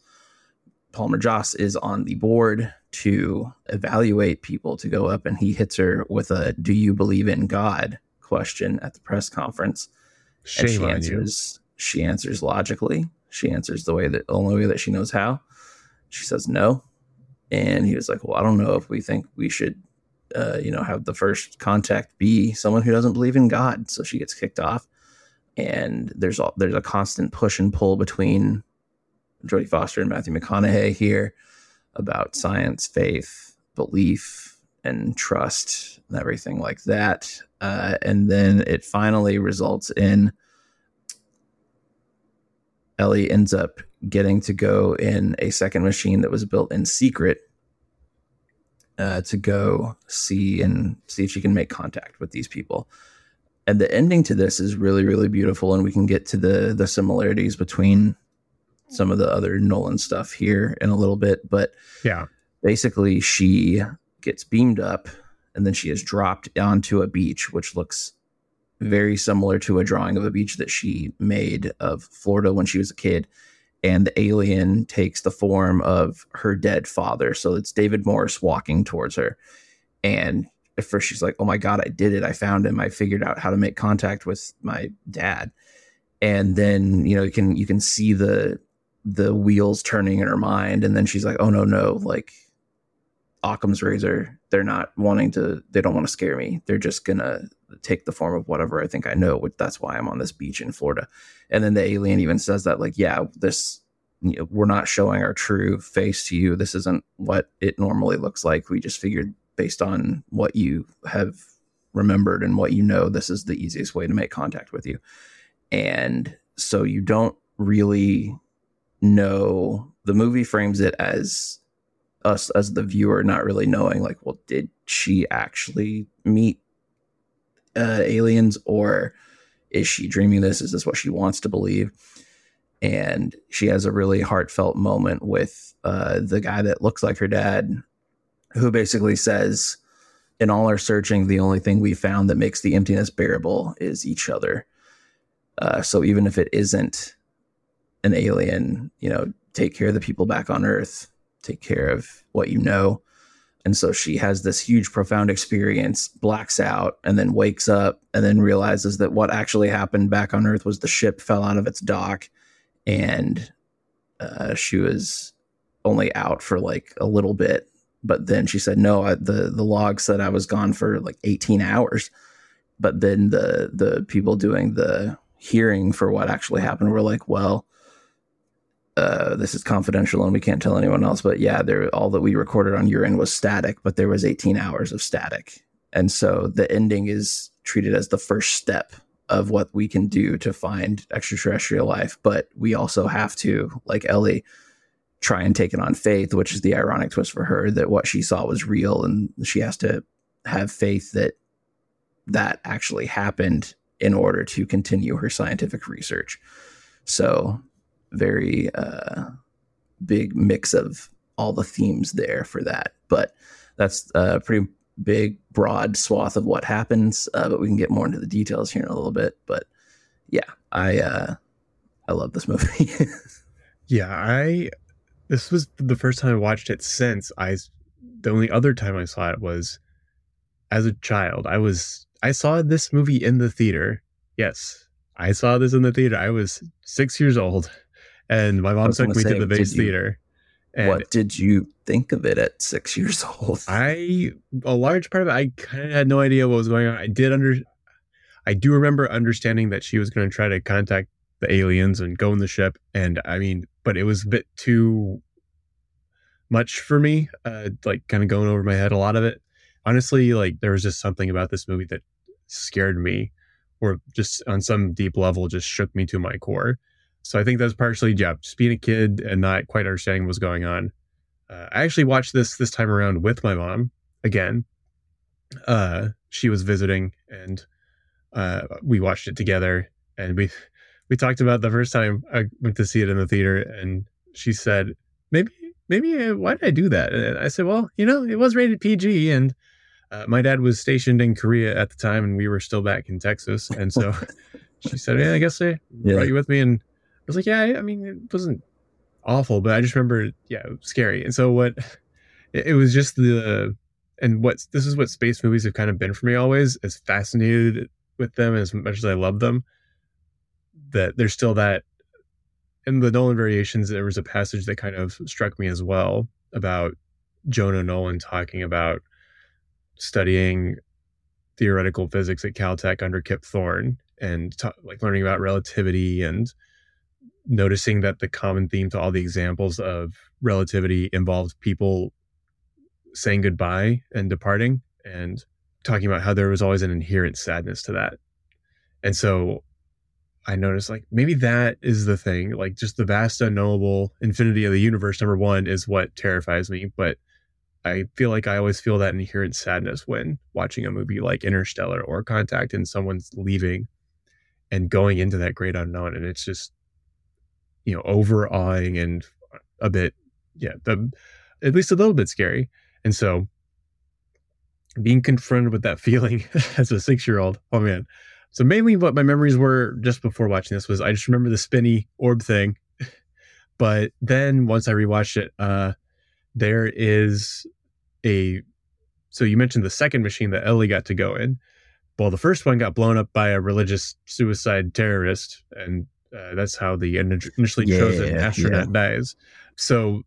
Palmer Joss is on the board to evaluate people to go up, and he hits her with a "Do you believe in God?" question at the press conference. Shame and she answers. You. She answers logically. She answers the way that the only way that she knows how. She says no, and he was like, "Well, I don't know if we think we should, uh, you know, have the first contact be someone who doesn't believe in God." So she gets kicked off. And there's a, there's a constant push and pull between Jodie Foster and Matthew McConaughey here about science, faith, belief, and trust, and everything like that. Uh, and then it finally results in Ellie ends up getting to go in a second machine that was built in secret uh, to go see and see if she can make contact with these people. And the ending to this is really, really beautiful. And we can get to the the similarities between some of the other Nolan stuff here in a little bit. But yeah, basically she gets beamed up and then she is dropped onto a beach, which looks very similar to a drawing of a beach that she made of Florida when she was a kid. And the alien takes the form of her dead father. So it's David Morse walking towards her. And at first she's like, oh my God, I did it. I found him. I figured out how to make contact with my dad. And then, you know, you can, you can see the, the wheels turning in her mind. And then she's like, oh no, no, like Occam's razor. They're not wanting to, they don't want to scare me. They're just going to take the form of whatever I think I know, which that's why I'm on this beach in Florida. And then the alien even says that, like, yeah, this, you know, we're not showing our true face to you. This isn't what it normally looks like. We just figured, based on what you have remembered and what you know, this is the easiest way to make contact with you. And so you don't really know. The movie frames it as us, as the viewer, not really knowing, like, well, did she actually meet uh, aliens, or is she dreaming this? Is this what she wants to believe? And she has a really heartfelt moment with uh, the guy that looks like her dad, who basically says, in all our searching, the only thing we found that makes the emptiness bearable is each other. Uh, so even if it isn't an alien, you know, take care of the people back on Earth, take care of what you know. And so she has this huge, profound experience, blacks out, and then wakes up, and then realizes that what actually happened back on Earth was the ship fell out of its dock, and uh, she was only out for like a little bit. But then she said, no, I, the, the log said I was gone for like eighteen hours. But then the the people doing the hearing for what actually happened were like, well, uh, this is confidential and we can't tell anyone else. But yeah, there, all that we recorded on your end was static, but there was eighteen hours of static. And so the ending is treated as the first step of what we can do to find extraterrestrial life. But we also have to, like Ellie, try and take it on faith, which is the ironic twist for her, that what she saw was real, and she has to have faith that that actually happened in order to continue her scientific research. So very uh, big mix of all the themes there for that. But that's a pretty big, broad swath of what happens, uh, but we can get more into the details here in a little bit. But yeah, I, uh, I love this movie. yeah, I... This was the first time I watched it since I, the only other time I saw it was as a child. I was, I saw this movie in the theater. Yes, I saw this in the theater. I was six years old and my mom took me say, to the Vase Theater. And what did you think of it at six years old? I, a large part of it, I kind of had no idea what was going on. I did under, I do remember understanding that she was going to try to contact the aliens and go in the ship. And I mean, but it was a bit too much for me, uh, like kind of going over my head, a lot of it. Honestly, like there was just something about this movie that scared me, or just on some deep level, just shook me to my core. So I think that's partially, yeah, just being a kid and not quite understanding what was going on. Uh, I actually watched this this time around with my mom again. Uh, she was visiting and uh, we watched it together, and we we talked about the first time I went to see it in the theater, and she said, maybe, maybe, why did I do that? And I said, well, you know, it was rated P G, and uh, my dad was stationed in Korea at the time, and we were still back in Texas. And so she said, yeah, I guess I yeah. brought you with me. And I was like, yeah, I mean, it wasn't awful, but I just remember, yeah, it was scary. And so what, it, it was just the, and what, this is what space movies have kind of been for me always, as fascinated with them as much as I love them, that there's still that. In the Nolan Variations, there was a passage that kind of struck me as well about Jonah Nolan talking about studying theoretical physics at Caltech under Kip Thorne, and ta- like learning about relativity and noticing that the common theme to all the examples of relativity involved people saying goodbye and departing, and talking about how there was always an inherent sadness to that. And so I noticed, like, maybe that is the thing, like just the vast unknowable infinity of the universe, number one, is what terrifies me. But I feel like I always feel that inherent sadness when watching a movie like Interstellar or Contact, and someone's leaving and going into that great unknown. And it's just, you know, overawing and a bit, yeah, the, at least a little bit scary. And so being confronted with that feeling as a six-year-old, oh man. So mainly what my memories were just before watching this was I just remember the spinny orb thing. But then once I rewatched it, uh, there is a... So you mentioned the second machine that Ellie got to go in. Well, the first one got blown up by a religious suicide terrorist. And uh, that's how the initially yeah, chosen astronaut yeah. dies. So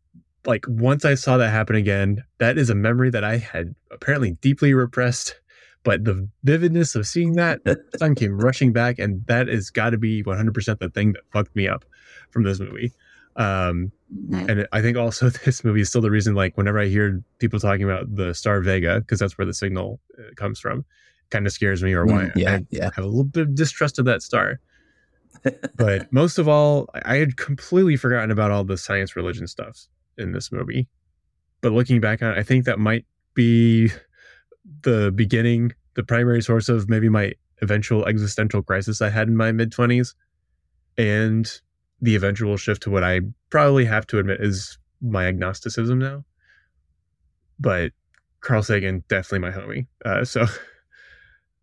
like once I saw that happen again, that is a memory that I had apparently deeply repressed. But the vividness of seeing that, time came rushing back, and that has got to be one hundred percent the thing that fucked me up from this movie. Um, and I think also this movie is still the reason, like, whenever I hear people talking about the star Vega, because that's where the signal uh, comes from, kind of scares me, or why mm, yeah, I yeah. have a little bit of distrust of that star. But most of all, I had completely forgotten about all the science religion stuff in this movie. But looking back on it, I think that might be... the beginning, the primary source of maybe my eventual existential crisis I had in my mid-twenties, and the eventual shift to what I probably have to admit is my agnosticism now. But Carl Sagan, definitely my homie. Uh, so uh,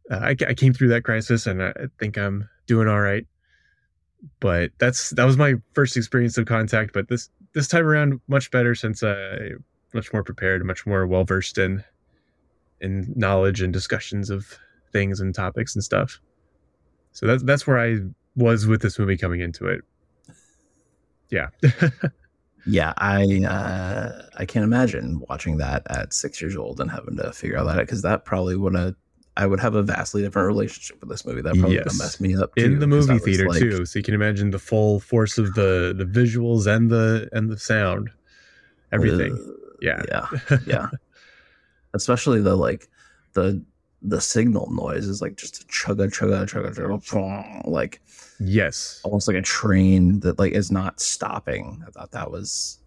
I, I came through that crisis, and I think I'm doing all right. But that's that was my first experience of Contact. But this this time around, much better, since I much more prepared, much more well versed in. and knowledge and discussions of things and topics and stuff. So that's, that's where I was with this movie coming into it. Yeah. yeah. I, uh, I can't imagine watching that at six years old and having to figure out that, cause that probably would have, I would have a vastly different relationship with this movie. That probably yes. would mess me up too, in the movie theater like... too. So you can imagine the full force of the, the visuals and the, and the sound, everything. Uh, yeah. Yeah. Yeah. Especially the like the the signal noise is like just a chugga chugga chugga chugga, like yes, almost like a train that like is not stopping. I thought that was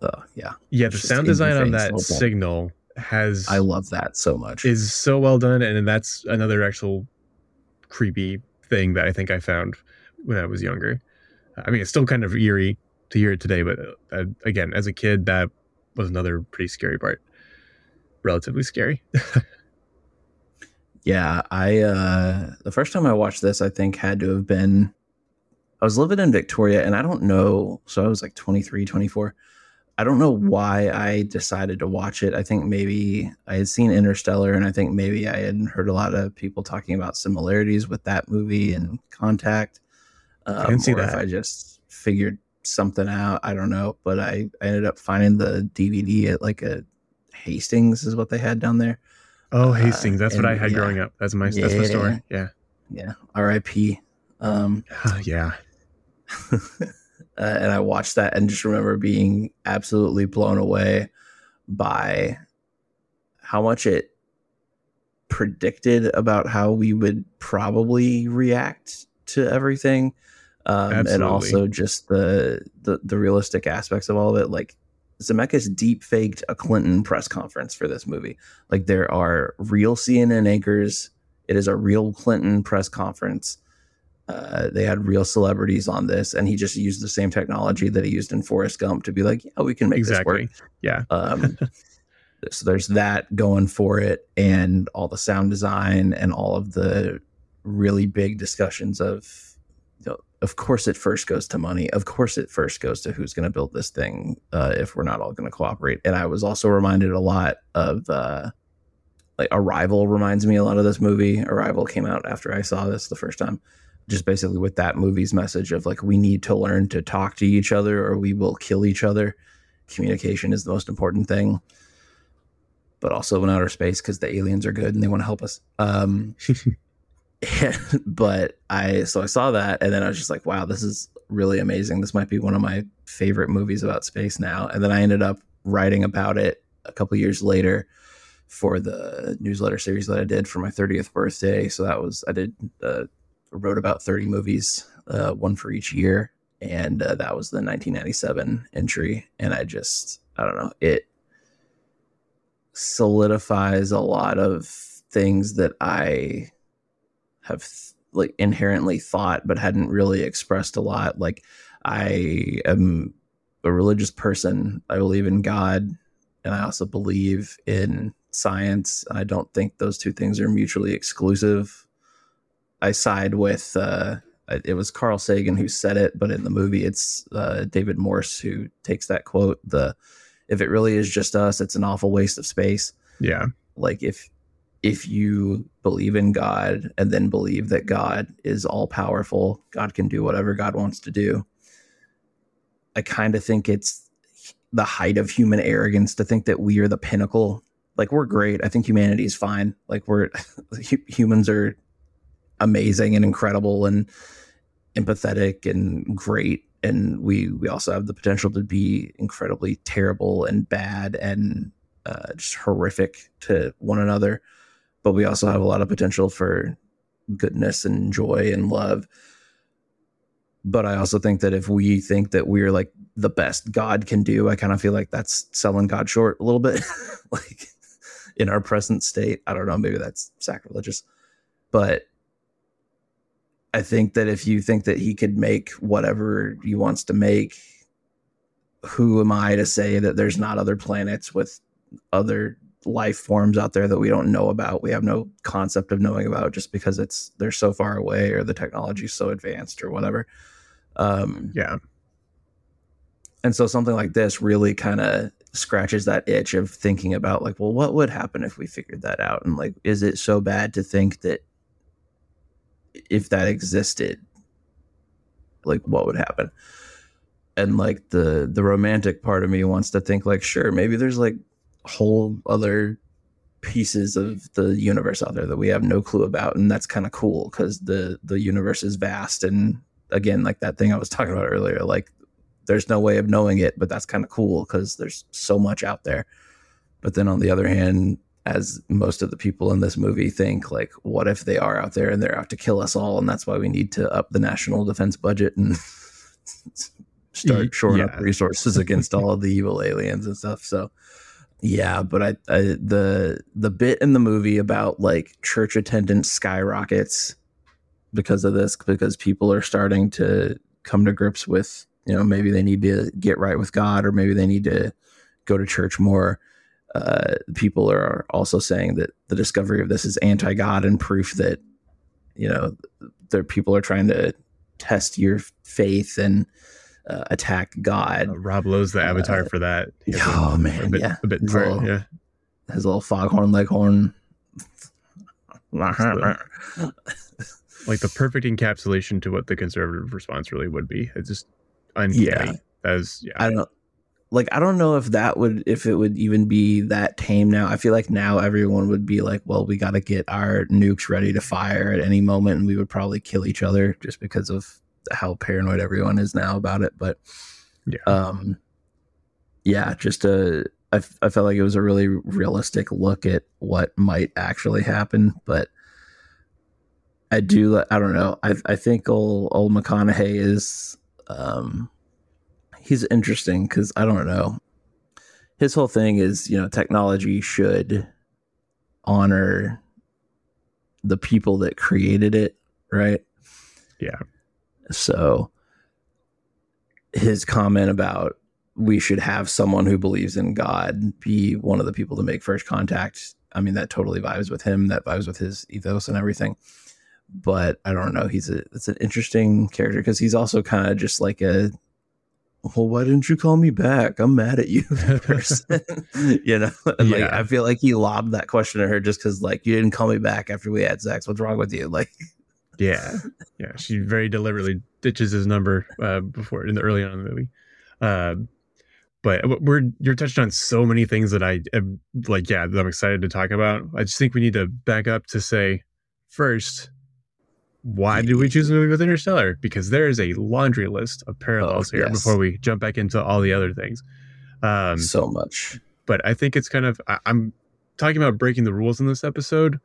uh, yeah yeah the sound design on that signal has I love that so much, is so well done, and that's another actual creepy thing that I think I found when I was younger. I mean, it's still kind of eerie to hear it today, but uh, again, as a kid, that was another pretty scary part. Relatively scary. yeah, I uh, the first time I watched this, I think had to have been, I was living in Victoria, and I don't know, so I was like twenty-three, twenty-four. I don't know why I decided to watch it. I think maybe I had seen Interstellar, and I think maybe I had heard a lot of people talking about similarities with that movie and Contact. Um, I can see that. If I just figured something out, I don't know, but I, I ended up finding the D V D at like a Hastings is what they had down there. Oh, Hastings. That's uh, and, what I had yeah. growing up. That's my, yeah, that's my story. Yeah. Yeah. R I P Um, oh, yeah. uh, and I watched that and just remember being absolutely blown away by how much it predicted about how we would probably react to everything. Um, and also just the, the, the realistic aspects of all of it. Like, Zemeckis deep faked a Clinton press conference for this movie. Like, there are real C N N anchors. It is a real Clinton press conference. Uh, they had real celebrities on this, and he just used the same technology that he used in Forrest Gump to be like, yeah, we can make exactly. this work. Yeah. Um, so there's that going for it, and all the sound design and all of the really big discussions of, you know, of course it first goes to money. Of course it first goes to who's going to build this thing uh, if we're not all going to cooperate. And I was also reminded a lot of uh, like Arrival reminds me a lot of this movie. Arrival came out after I saw this the first time. Just basically with that movie's message of like, we need to learn to talk to each other or we will kill each other. Communication is the most important thing, but also in outer space because the aliens are good and they want to help us. Um, but I, so I saw that and then I was just like, wow, this is really amazing. This might be one of my favorite movies about space now. And then I ended up writing about it a couple years later for the newsletter series that I did for my thirtieth birthday. So that was, I did, uh, wrote about thirty movies, uh, one for each year. And uh, that was the nineteen ninety-seven entry. And I just, I don't know, it solidifies a lot of things that I have th- like inherently thought, but hadn't really expressed a lot. Like I am a religious person. I believe in God. And I also believe in science. I don't think those two things are mutually exclusive. I side with, uh, it was Carl Sagan who said it, but in the movie it's uh, David Morse who takes that quote, the, if it really is just us, it's an awful waste of space. Yeah. Like if, if you believe in God and then believe that God is all powerful, God can do whatever God wants to do. I kind of think it's the height of human arrogance to think that we are the pinnacle. Like we're great. I think humanity is fine. Like we're humans are amazing and incredible and empathetic and great, and we we also have the potential to be incredibly terrible and bad and uh, just horrific to one another, but we also have a lot of potential for goodness and joy and love. But I also think that if we think that we're like the best God can do, I kind of feel like that's selling God short a little bit. Like in our present state, I don't know, maybe that's sacrilegious, but I think that if you think that he could make whatever he wants to make, who am I to say that there's not other planets with other life forms out there that we don't know about? We have no concept of knowing about just because it's they're so far away or the technology is so advanced or whatever. Um, yeah. And so something like this really kind of scratches that itch of thinking about like, well, what would happen if we figured that out? And like, is it so bad to think that if that existed, like what would happen? And like the the romantic part of me wants to think like, sure, maybe there's like whole other pieces of the universe out there that we have no clue about, and that's kind of cool because the the universe is vast. And again, like that thing I was talking about earlier, like there's no way of knowing it, but that's kind of cool because there's so much out there. But then on the other hand, as most of the people in this movie think, like, what if they are out there and they're out to kill us all? And that's why we need to up the national defense budget and start shoring yeah. up resources against all the evil aliens and stuff. So, yeah, but I, I the the bit in the movie about like church attendance skyrockets because of this, because people are starting to come to grips with, you know, maybe they need to get right with God, or maybe they need to go to church more. Uh, people are also saying that the discovery of this is anti-God and proof that, you know, the people are trying to test your faith and uh, attack God. Uh, Rob Lowe's the avatar uh, for that. Oh, been, man. A bit, yeah. A bit his, part, little, yeah. his little foghorn leghorn. Like the perfect encapsulation to what the conservative response really would be. It's just uncanny. Yeah. As, yeah. I don't know. Like, I don't know if that would, if it would even be that tame now. I feel like now everyone would be like, well, we got to get our nukes ready to fire at any moment, and we would probably kill each other just because of how paranoid everyone is now about it. But yeah, um, yeah just a, I, I felt like it was a really realistic look at what might actually happen. But I do, I don't know. I I think old, old McConaughey is, um, he's interesting because I don't know. His whole thing is, you know, technology should honor the people that created it, right? Yeah. So his comment about we should have someone who believes in God be one of the people to make first contact, I mean, that totally vibes with him. That vibes with his ethos and everything. But I don't know. He's a, it's an interesting character because he's also kind of just like a, well, why didn't you call me back? I'm mad at you, person. You know, and yeah. like I feel like he lobbed that question at her just because, like, you didn't call me back after we had sex. What's wrong with you? Like, yeah, yeah. She very deliberately ditches his number uh, before in the early on in the movie. Uh, But we're you're touched on so many things that I am like, yeah, that I'm excited to talk about. I just think we need to back up to say first, why did we choose a movie with Interstellar? Because there is a laundry list of parallels oh, here yes. before we jump back into all the other things. Um, so much. But I think it's kind of, I, I'm talking about breaking the rules in this episode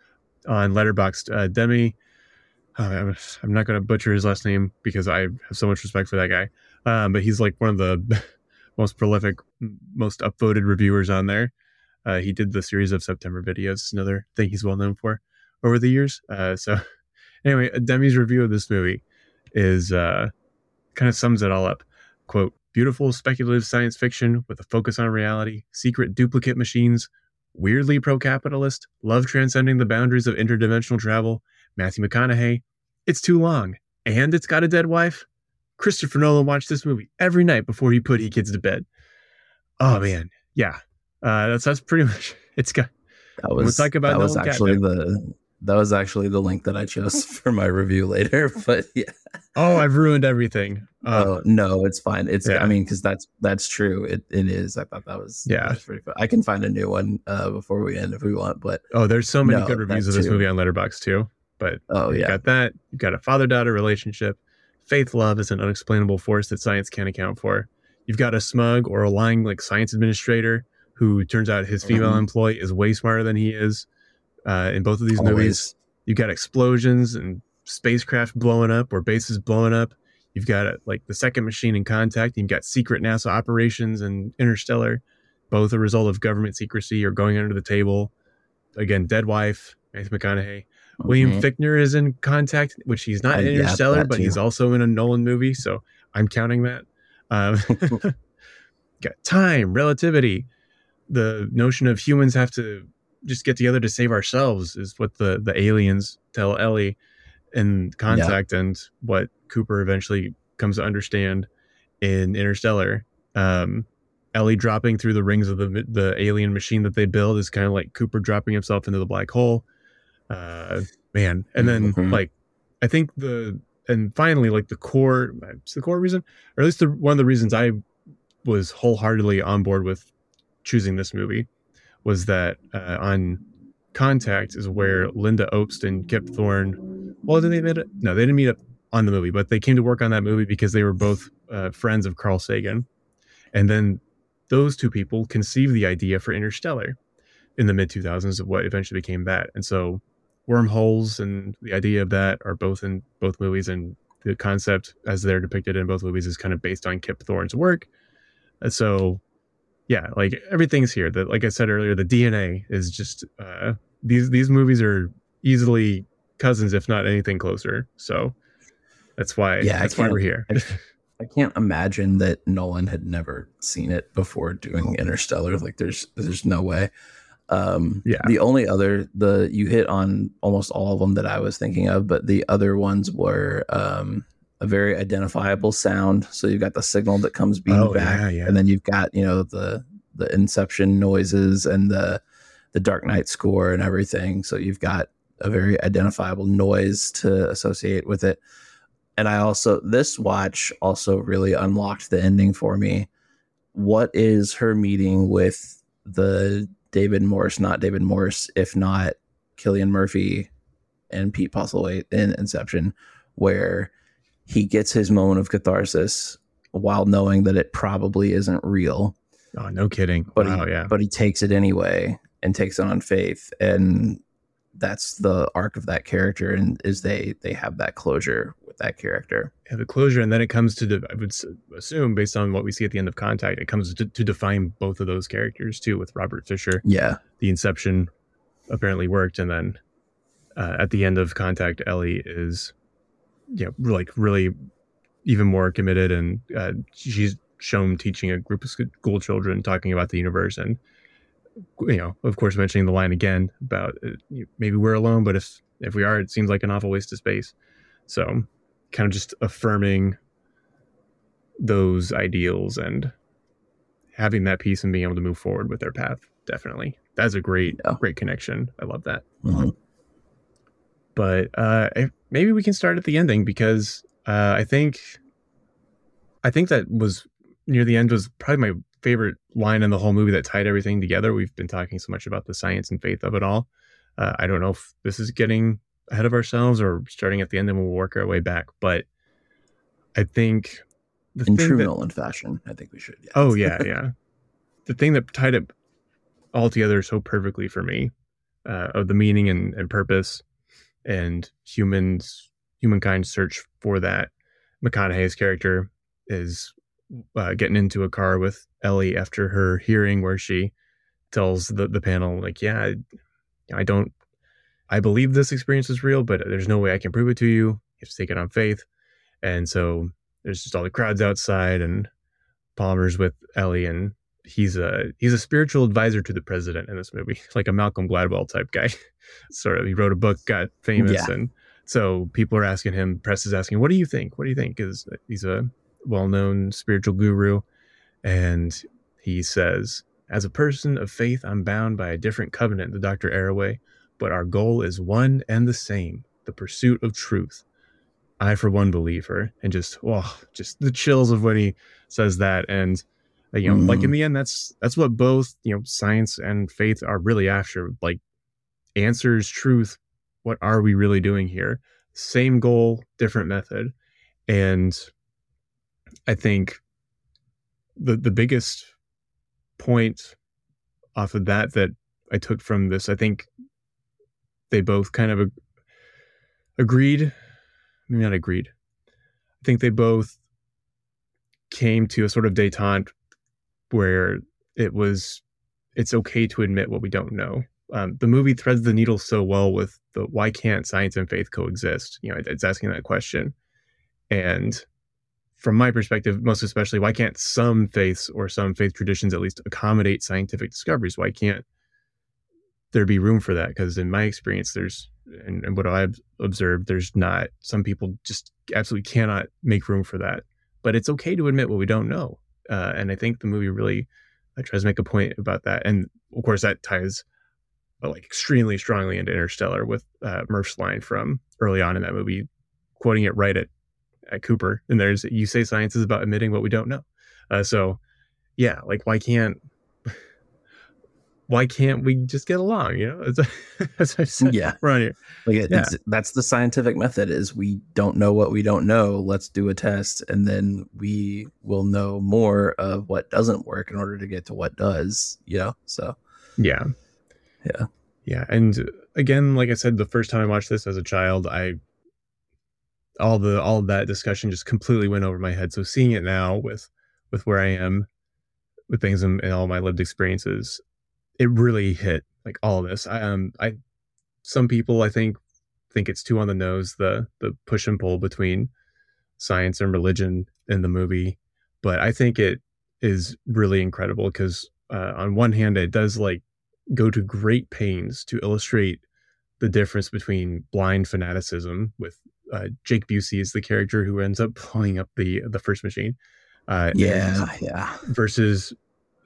on Letterboxd. Uh, Demi, uh, I'm not going to butcher his last name because I have so much respect for that guy. Um, but he's like one of the most prolific, most upvoted reviewers on there. Uh, he did the series of September videos, another thing he's well known for over the years. Uh, so anyway, Demi's review of this movie is uh, kind of sums it all up. Quote, beautiful speculative science fiction with a focus on reality, secret duplicate machines, weirdly pro-capitalist, love transcending the boundaries of interdimensional travel, Matthew McConaughey. It's too long, and it's got a dead wife. Christopher Nolan watched this movie every night before he put he kids to bed. Oh man, yeah, uh, that's that's pretty much it's got. That was we'll talk about that was actually Catman. the that was actually the link that I chose for my review later. But yeah, oh, I've ruined everything. Uh, oh no, it's fine. It's yeah. I mean because that's that's true. It it is. I thought that was yeah. That was pretty fun. I can find a new one uh, before we end if we want. But oh, there's so many no, good reviews of this too. movie on Letterboxd too. But oh yeah, you got that. You've got a father-daughter relationship. Faith love is an unexplainable force that science can't account for. You've got a smug or a lying like science administrator who turns out his female mm-hmm. employee is way smarter than he is uh, in both of these Always. movies. You've got explosions and spacecraft blowing up or bases blowing up. You've got a, like the second machine in Contact. You've got secret NASA operations and Interstellar, both a result of government secrecy or going under the table. Again, dead wife, Matthew McConaughey. William okay. Fichtner is in Contact, which he's not I in Interstellar, but he's also in a Nolan movie, so I'm counting that. Um, got time, relativity, the notion of humans have to just get together to save ourselves is what the, the aliens tell Ellie in Contact yeah. and what Cooper eventually comes to understand in Interstellar. Um, Ellie dropping through the rings of the the alien machine that they build is kind of like Cooper dropping himself into the black hole. Uh, man. And then mm-hmm. like, I think the, and finally like the core, it's the core reason, or at least the, one of the reasons I was wholeheartedly on board with choosing this movie was that, uh, on Contact is where Linda Obst and Kip Thorne, well, did they meet up? No, they didn't meet up on the movie, but they came to work on that movie because they were both, uh, friends of Carl Sagan. And then those two people conceived the idea for Interstellar in the mid two thousands of what eventually became that. And so wormholes and the idea of that are both in both movies, and the concept as they're depicted in both movies is kind of based on Kip Thorne's work. And so yeah, like everything's here. That, like I said earlier, the D N A is just uh these these movies are easily cousins, if not anything closer. So that's why yeah, that's why we're here. I, I can't imagine that Nolan had never seen it before doing Interstellar. Like there's there's no way. Um, yeah. The only other the you hit on almost all of them that I was thinking of, but the other ones were um, a very identifiable sound. So you've got the signal that comes beating oh, back, yeah, yeah. and then you've got you know the the Inception noises and the the Dark Knight score and everything. So you've got a very identifiable noise to associate with it. And I also this watch also really unlocked the ending for me. What is her meeting with the David Morse, not David Morse, if not Cillian Murphy and Pete Postlewaite in Inception, where he gets his moment of catharsis while knowing that it probably isn't real. Oh, no kidding. But, wow, he, yeah. but he takes it anyway and takes it on faith. And that's the arc of that character. And is they, they have that closure with that character. Yeah, the closure. And then it comes to, de- I would assume based on what we see at the end of Contact, it comes to, to define both of those characters too, with Robert Fisher. Yeah. The Inception apparently worked. And then uh, at the end of Contact, Ellie is you know, like really even more committed. And uh, she's shown teaching a group of school children, talking about the universe, and, you know, of course, mentioning the line again about uh, maybe we're alone, but if if we are, it seems like an awful waste of space. So kind of just affirming those ideals and having that peace and being able to move forward with their path. Definitely. That's a great, yeah. great connection. I love that. Mm-hmm. But uh, maybe we can start at the ending, because uh, I think, I think that was near the end was probably my favorite line in the whole movie that tied everything together. We've been talking so much about the science and faith of it all. Uh, I don't know if this is getting ahead of ourselves or starting at the end and we'll work our way back. But I think the in thing true that, Nolan fashion, I think we should. Yeah. Oh yeah. Yeah. The thing that tied it all together so perfectly for me, uh, of the meaning and, and purpose and humans, humankind's search for that. McConaughey's character is uh, getting into a car with Ellie after her hearing, where she tells the, the panel, like, yeah, I, I don't, I believe this experience is real, but there's no way I can prove it to you. You have to take it on faith. And so there's just all the crowds outside, and Palmer's with Ellie, and he's a he's a spiritual advisor to the president in this movie, like a Malcolm Gladwell type guy. Sort of. He wrote a book, got famous, yeah. and so people are asking him, press is asking, what do you think? What do you think? Because he's a well-known spiritual guru, and he says, as a person of faith, I'm bound by a different covenant, the Doctor Arroway, but our goal is one and the same, the pursuit of truth. I, for one, believe her. And just, oh, just the chills of when he says that. And, uh, you know, mm. like in the end, that's that's what both, you know, science and faith are really after. Like, answers, truth, what are we really doing here? Same goal, different method. And I think the the biggest point off of that that I took from this, I think, they both kind of ag- agreed, maybe not agreed. I think they both came to a sort of detente where it was, it's okay to admit what we don't know. Um, the movie threads the needle so well with the, why can't science and faith coexist? You know, it, it's asking that question. And from my perspective, most especially, why can't some faiths or some faith traditions at least accommodate scientific discoveries? Why can't there be room for that? Because in my experience, there's, and, and what I've observed, there's not, some people just absolutely cannot make room for that. But it's okay to admit what we don't know. Uh, and I think the movie really uh, tries to make a point about that. And of course, that ties uh, like extremely strongly into Interstellar with uh, Murph's line from early on in that movie, quoting it right at, at Cooper. And there's, you say science is about admitting what we don't know. Uh, so yeah, like why can't, Why can't we just get along? You know, as, as I said, yeah, we're on here. Like it, yeah. it's, that's the scientific method: is we don't know what we don't know. Let's do a test, and then we will know more of what doesn't work in order to get to what does. You know, so yeah, yeah, yeah. And again, like I said, the first time I watched this as a child, I all the all of that discussion just completely went over my head. So seeing it now with with where I am, with things and all my lived experiences, it really hit, like all of this. I, um, I, some people I think think it's too on the nose, the the push and pull between science and religion in the movie, but I think it is really incredible because uh, on one hand it does like go to great pains to illustrate the difference between blind fanaticism with uh, Jake Busey is the character who ends up blowing up the the first machine, uh, yeah, and, yeah, versus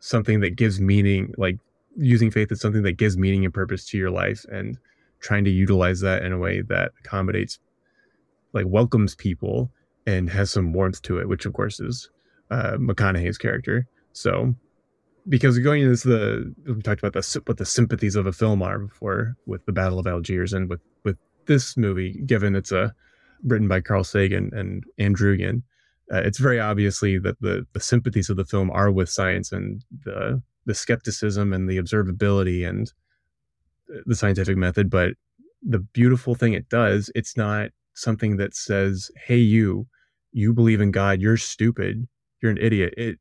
something that gives meaning, like using faith as something that gives meaning and purpose to your life and trying to utilize that in a way that accommodates, like welcomes people and has some warmth to it, which of course is uh, McConaughey's character. So because going into this, the, we talked about the, what the sympathies of a film are before with the Battle of Algiers, and with, with this movie, given it's a written by Carl Sagan and Andrugian, uh, it's very obviously that the, the sympathies of the film are with science and the, the skepticism and the observability and the scientific method. But the beautiful thing it does, it's not something that says, hey, you, you believe in God, you're stupid, you're an idiot. It,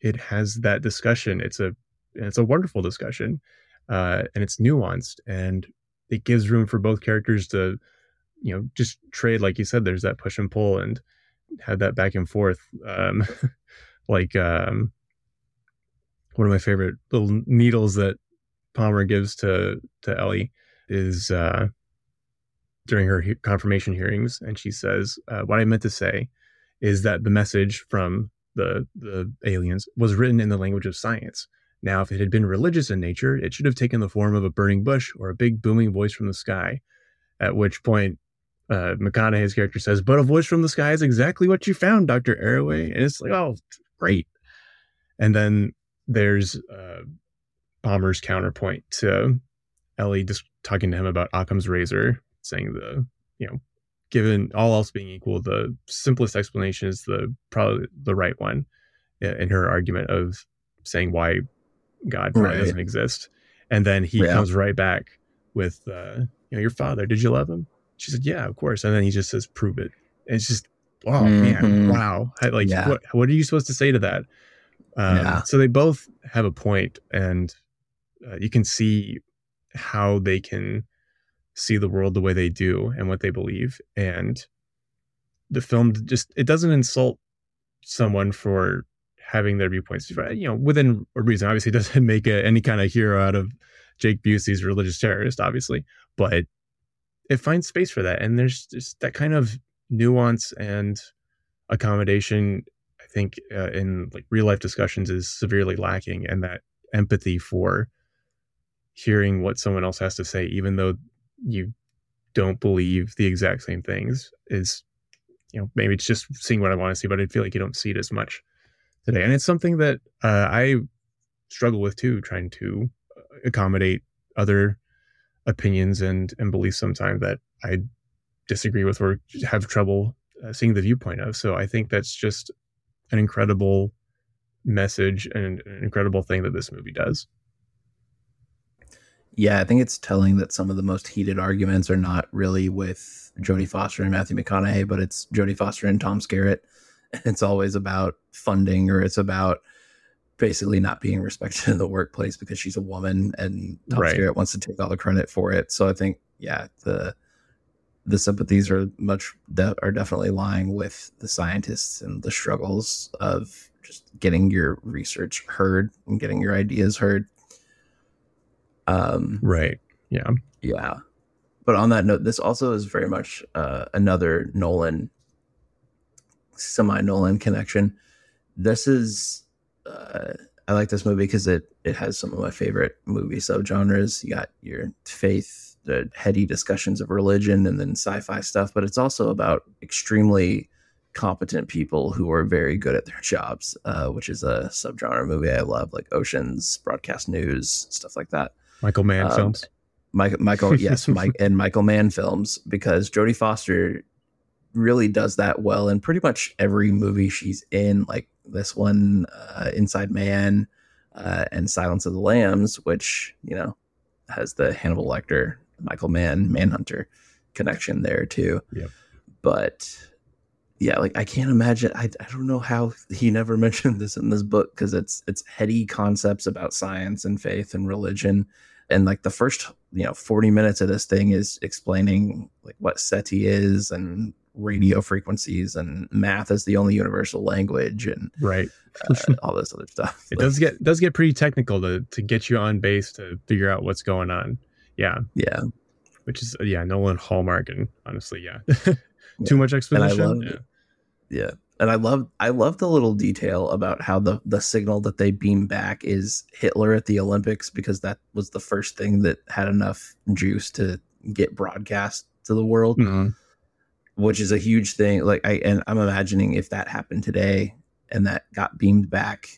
it has that discussion. It's a, it's a wonderful discussion. Uh, and it's nuanced, and it gives room for both characters to you know, just trade, like you said, there's that push and pull, and had that back and forth. Um, like um, one of my favorite little needles that Palmer gives to to Ellie is uh, during her he- confirmation hearings, and she says, uh, "What I meant to say is that the message from the the aliens was written in the language of science. Now, if it had been religious in nature, it should have taken the form of a burning bush or a big booming voice from the sky." At which point, uh, McConaughey's character says, "But a voice from the sky is exactly what you found, Doctor Arroway." And it's like, oh, great. And then there's uh, Palmer's counterpoint to Ellie just talking to him about Occam's razor, saying the, you know, given all else being equal, the simplest explanation is the probably the right one, in her argument of saying why God probably right. doesn't exist. And then he yeah. comes right back with, uh, you know, your father, did you love him? She said, yeah, of course. And then he just says, prove it. And it's just, oh, mm-hmm. man, wow. I, like, yeah. what, what are you supposed to say to that? Um, yeah. So they both have a point, and uh, you can see how they can see the world the way they do and what they believe. And the film just, it doesn't insult someone for having their viewpoints, you know, within a reason. Obviously, it doesn't make a, any kind of hero out of Jake Busey's religious terrorist, obviously, but it, it finds space for that. And there's just that kind of nuance and accommodation, I think, uh, in like real life discussions is severely lacking, and that empathy for hearing what someone else has to say, even though you don't believe the exact same things, is, you know, maybe it's just seeing what I want to see, but I feel like you don't see it as much today. And it's something that uh, I struggle with too, trying to accommodate other opinions and, and beliefs sometimes that I disagree with or have trouble uh, seeing the viewpoint of. So I think that's just an incredible message and an incredible thing that this movie does. Yeah, I think it's telling that some of the most heated arguments are not really with Jodie Foster and Matthew McConaughey, but it's Jodie Foster and Tom Skerritt. It's always about funding, or it's about basically not being respected in the workplace because she's a woman, and Tom right. Skerritt wants to take all the credit for it. So I think, yeah, the the sympathies are much de- are definitely lying with the scientists and the struggles of just getting your research heard and getting your ideas heard. Um, right. Yeah. Yeah. But on that note, this also is very much uh, another Nolan, semi-Nolan connection. This is uh, I like this movie because it it has some of my favorite movie subgenres. You got your faith, the heady discussions of religion, and then sci-fi stuff, but it's also about extremely competent people who are very good at their jobs, uh, which is a subgenre movie I love, like Oceans, Broadcast News, stuff like that. Michael Mann um, films. Michael, Michael yes, Mike and Michael Mann films, because Jodie Foster really does that well in pretty much every movie she's in, like this one, uh, Inside Man, uh, and Silence of the Lambs, which, you know, has the Hannibal Lecter, Michael Mann, Manhunter connection there too. Yep. But yeah, like I can't imagine. I, I don't know how he never mentioned this in this book, because it's it's heady concepts about science and faith and religion. And like the first, you know, forty minutes of this thing is explaining like what SETI is and radio frequencies, and math is the only universal language, and right, uh, all this other stuff. It like, does get does get pretty technical to to get you on base to figure out what's going on. Yeah, yeah, which is yeah Nolan hallmark, and honestly, yeah, too yeah. much exposition. And I loved, yeah. yeah, and I love I love the little detail about how the the signal that they beam back is Hitler at the Olympics, because that was the first thing that had enough juice to get broadcast to the world. Mm-hmm. Which is a huge thing. Like I, and I'm imagining if that happened today and that got beamed back,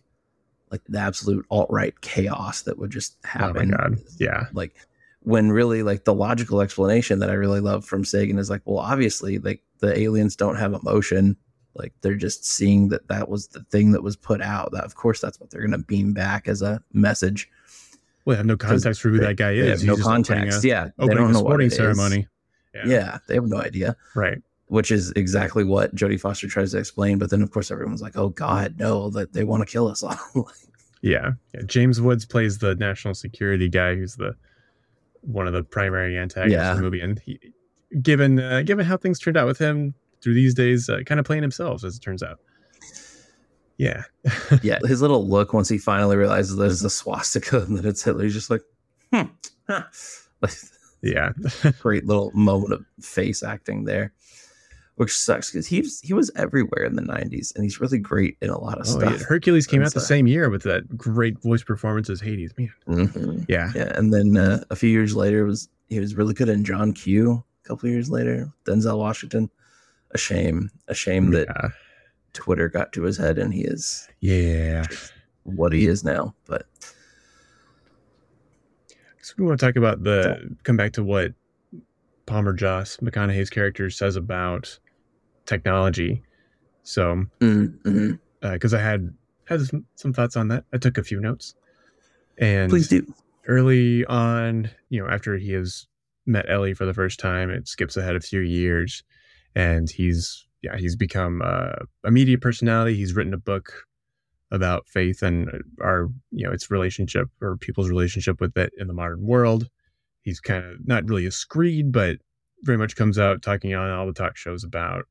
like the absolute alt-right chaos that would just happen. Oh my God. Yeah. Like when really like the logical explanation that I really love from Sagan is like, well, obviously like the aliens don't have emotion. Like they're just seeing that that was the thing that was put out, that of course that's what they're going to beam back as a message. Well, they have no context for who they, that guy is. They have no context. A, yeah. They don't know what it ceremony. Is. Yeah. yeah, they have no idea. Right. Which is exactly what Jodie Foster tries to explain. But then, of course, everyone's like, oh, God, no, that they want to kill us all. yeah. yeah. James Woods plays the national security guy, who's the one of the primary antagonists yeah. in the movie. And he, given uh, given how things turned out with him through these days, uh, kind of playing himself, as it turns out. Yeah. Yeah. His little look once he finally realizes there's a swastika and that it's Hitler, he's just like, hmm. Huh. Like, yeah. Great little moment of face acting there, which sucks because he was, he was everywhere in the nineties and he's really great in a lot of oh, stuff. Yeah. Hercules came and out so. the same year with that great voice performance as Hades. Man. Mm-hmm. Yeah. Yeah. And then uh, a few years later, was he was really good in John Q. A couple years later, Denzel Washington. A shame. A shame yeah. that Twitter got to his head and he is yeah what he is now. But so we want to talk about the come back to what Palmer Joss, McConaughey's character, says about technology. So mm-hmm. uh, 'cause I had had some, some thoughts on that. I took a few notes. And please do. Early on, you know, after he has met Ellie for the first time, it skips ahead a few years, and he's Yeah, he's become uh, a media personality. He's written a book about faith and our, you know, its relationship or people's relationship with it in the modern world. He's kind of not really a screed, but very much comes out talking on all the talk shows about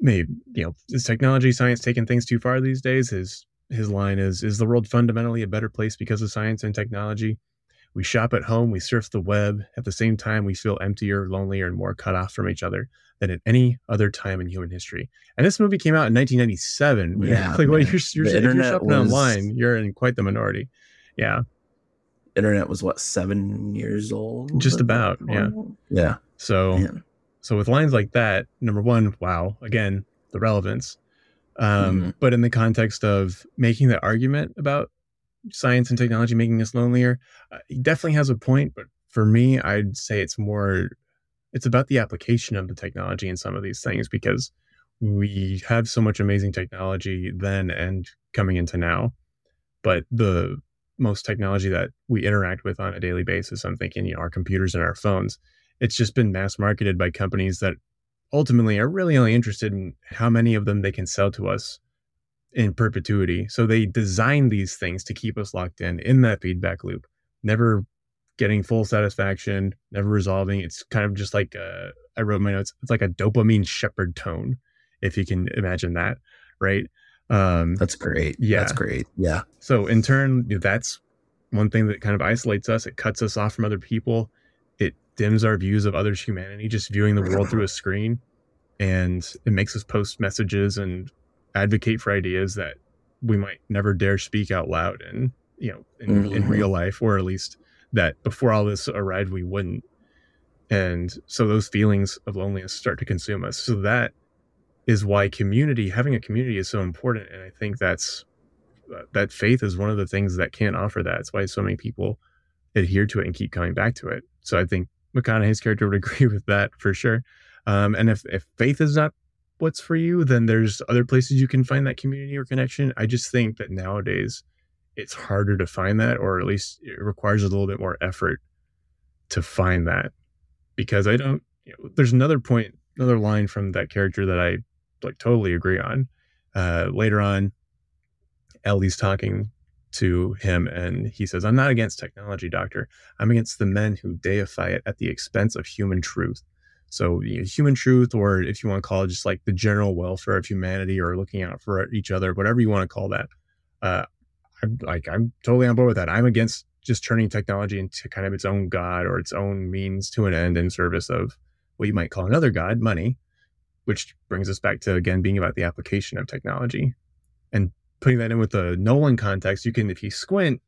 maybe, you know, is technology, science taking things too far these days? His his line is, is the world fundamentally a better place because of science and technology? We shop at home, we surf the web. At the same time, we feel emptier, lonelier, and more cut off from each other than at any other time in human history. And this movie came out in nineteen ninety-seven. Yeah, like, well, you're, you're, if you're shopping was, online, you're in quite the minority. Yeah. Internet was, what, seven years old? Just about, yeah. Yeah. So, man. so with lines like that, number one, wow, again, the relevance. Um, mm-hmm. But in the context of making the argument about science and technology making us lonelier, uh, he definitely has a point, but for me, I'd say it's more it's about the application of the technology in some of these things, because we have so much amazing technology then and coming into now, but the most technology that we interact with on a daily basis, I'm thinking, you know, our computers and our phones, it's just been mass marketed by companies that ultimately are really only interested in how many of them they can sell to us in perpetuity. So they design these things to keep us locked in, in that feedback loop, never getting full satisfaction, never resolving. It's kind of just like, uh, I wrote my notes, it's like a dopamine shepherd tone, if you can imagine that. Right. Um, that's great. Yeah. That's great. Yeah. So in turn, that's one thing that kind of isolates us. It cuts us off from other people. It dims our views of others' humanity, just viewing the world through a screen. And it makes us post messages and advocate for ideas that we might never dare speak out loud and, you know, in, mm-hmm. in real life, or at least that before all this arrived, we wouldn't. And so those feelings of loneliness start to consume us. So that is why community, having a community, is so important. And I think that's, uh, that faith is one of the things that can't offer that. It's why so many people adhere to it and keep coming back to it. So I think McConaughey's character would agree with that for sure. Um, and if, if faith is not what's for you, then there's other places you can find that community or connection. I just think that nowadays it's harder to find that, or at least it requires a little bit more effort to find that, because I don't, you know, there's another point, another line from that character that I like totally agree on. Uh, later on, Ellie's talking to him and he says, "I'm not against technology, doctor. I'm against the men who deify it at the expense of human truth." So, you know, human truth, or if you want to call it just like the general welfare of humanity, or looking out for each other, whatever you want to call that. Uh, I'm, like, I'm totally on board with that. I'm against just turning technology into kind of its own god, or its own means to an end in service of what you might call another god, money, which brings us back to, again, being about the application of technology. And putting that in with the Nolan context, you can, if you squint,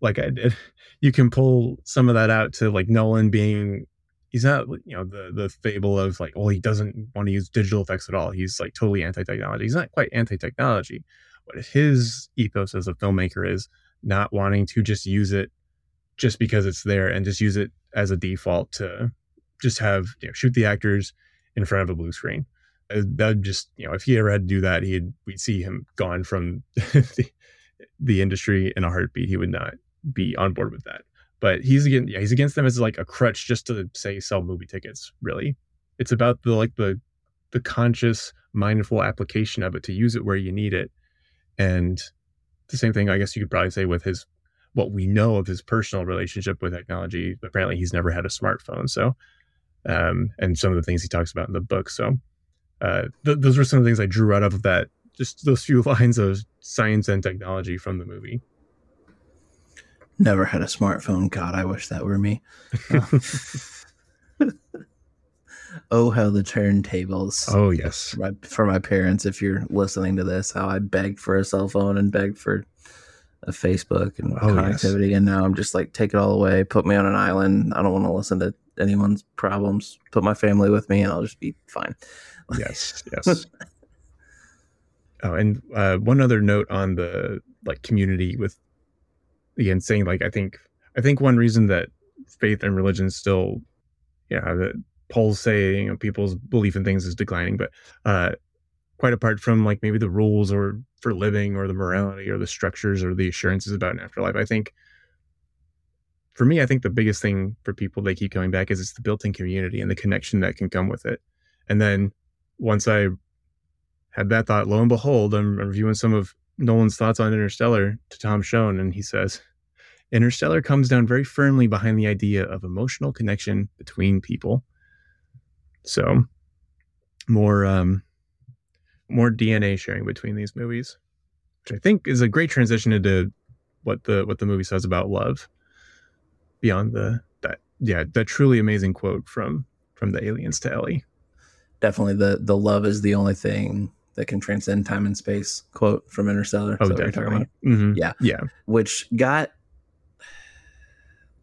like I did, you can pull some of that out to, like, Nolan being... He's not, you know, the the fable of like, well, he doesn't want to use digital effects at all. He's like totally anti-technology. He's not quite anti-technology. What his ethos as a filmmaker is not wanting to just use it just because it's there, and just use it as a default to just have, you know, shoot the actors in front of a blue screen. That just, you know, if he ever had to do that, he'd we'd see him gone from the, the industry in a heartbeat. He would not be on board with that. But he's against, yeah, he's against them as like a crutch just to say sell movie tickets. Really, it's about the like the the conscious, mindful application of it to use it where you need it. And the same thing, I guess, you could probably say with his what we know of his personal relationship with technology. Apparently, he's never had a smartphone, so um, and some of the things he talks about in the book. So uh, th- those were some of the things I drew out of that, just those few lines of science and technology from the movie. Never had a smartphone. God, I wish that were me. Uh, oh, how the turntables. Oh, yes. For my, for my parents, if you're listening to this, how I begged for a cell phone and begged for a Facebook and oh, connectivity. Yes. And now I'm just like, take it all away. Put me on an island. I don't want to listen to anyone's problems. Put my family with me and I'll just be fine. Yes, yes. Oh, and uh, one other note on the like community with, again, saying like, I think, I think one reason that faith and religion still, yeah, that polls say, you know, people's belief in things is declining, but uh, quite apart from like maybe the rules or for living or the morality or the structures or the assurances about an afterlife, I think for me, I think the biggest thing for people they keep coming back is it's the built-in community and the connection that can come with it. And then once I had that thought, lo and behold, I'm reviewing some of Nolan's thoughts on Interstellar to Tom Shone, and he says, Interstellar comes down very firmly behind the idea of emotional connection between people. So more um, more D N A sharing between these movies, which I think is a great transition into what the what the movie says about love beyond the that yeah that truly amazing quote from from the aliens to Ellie. Definitely the the love is the only thing that can transcend time and space quote from Interstellar. Oh, definitely. Talking about? Mm-hmm. Yeah. Yeah. Which got,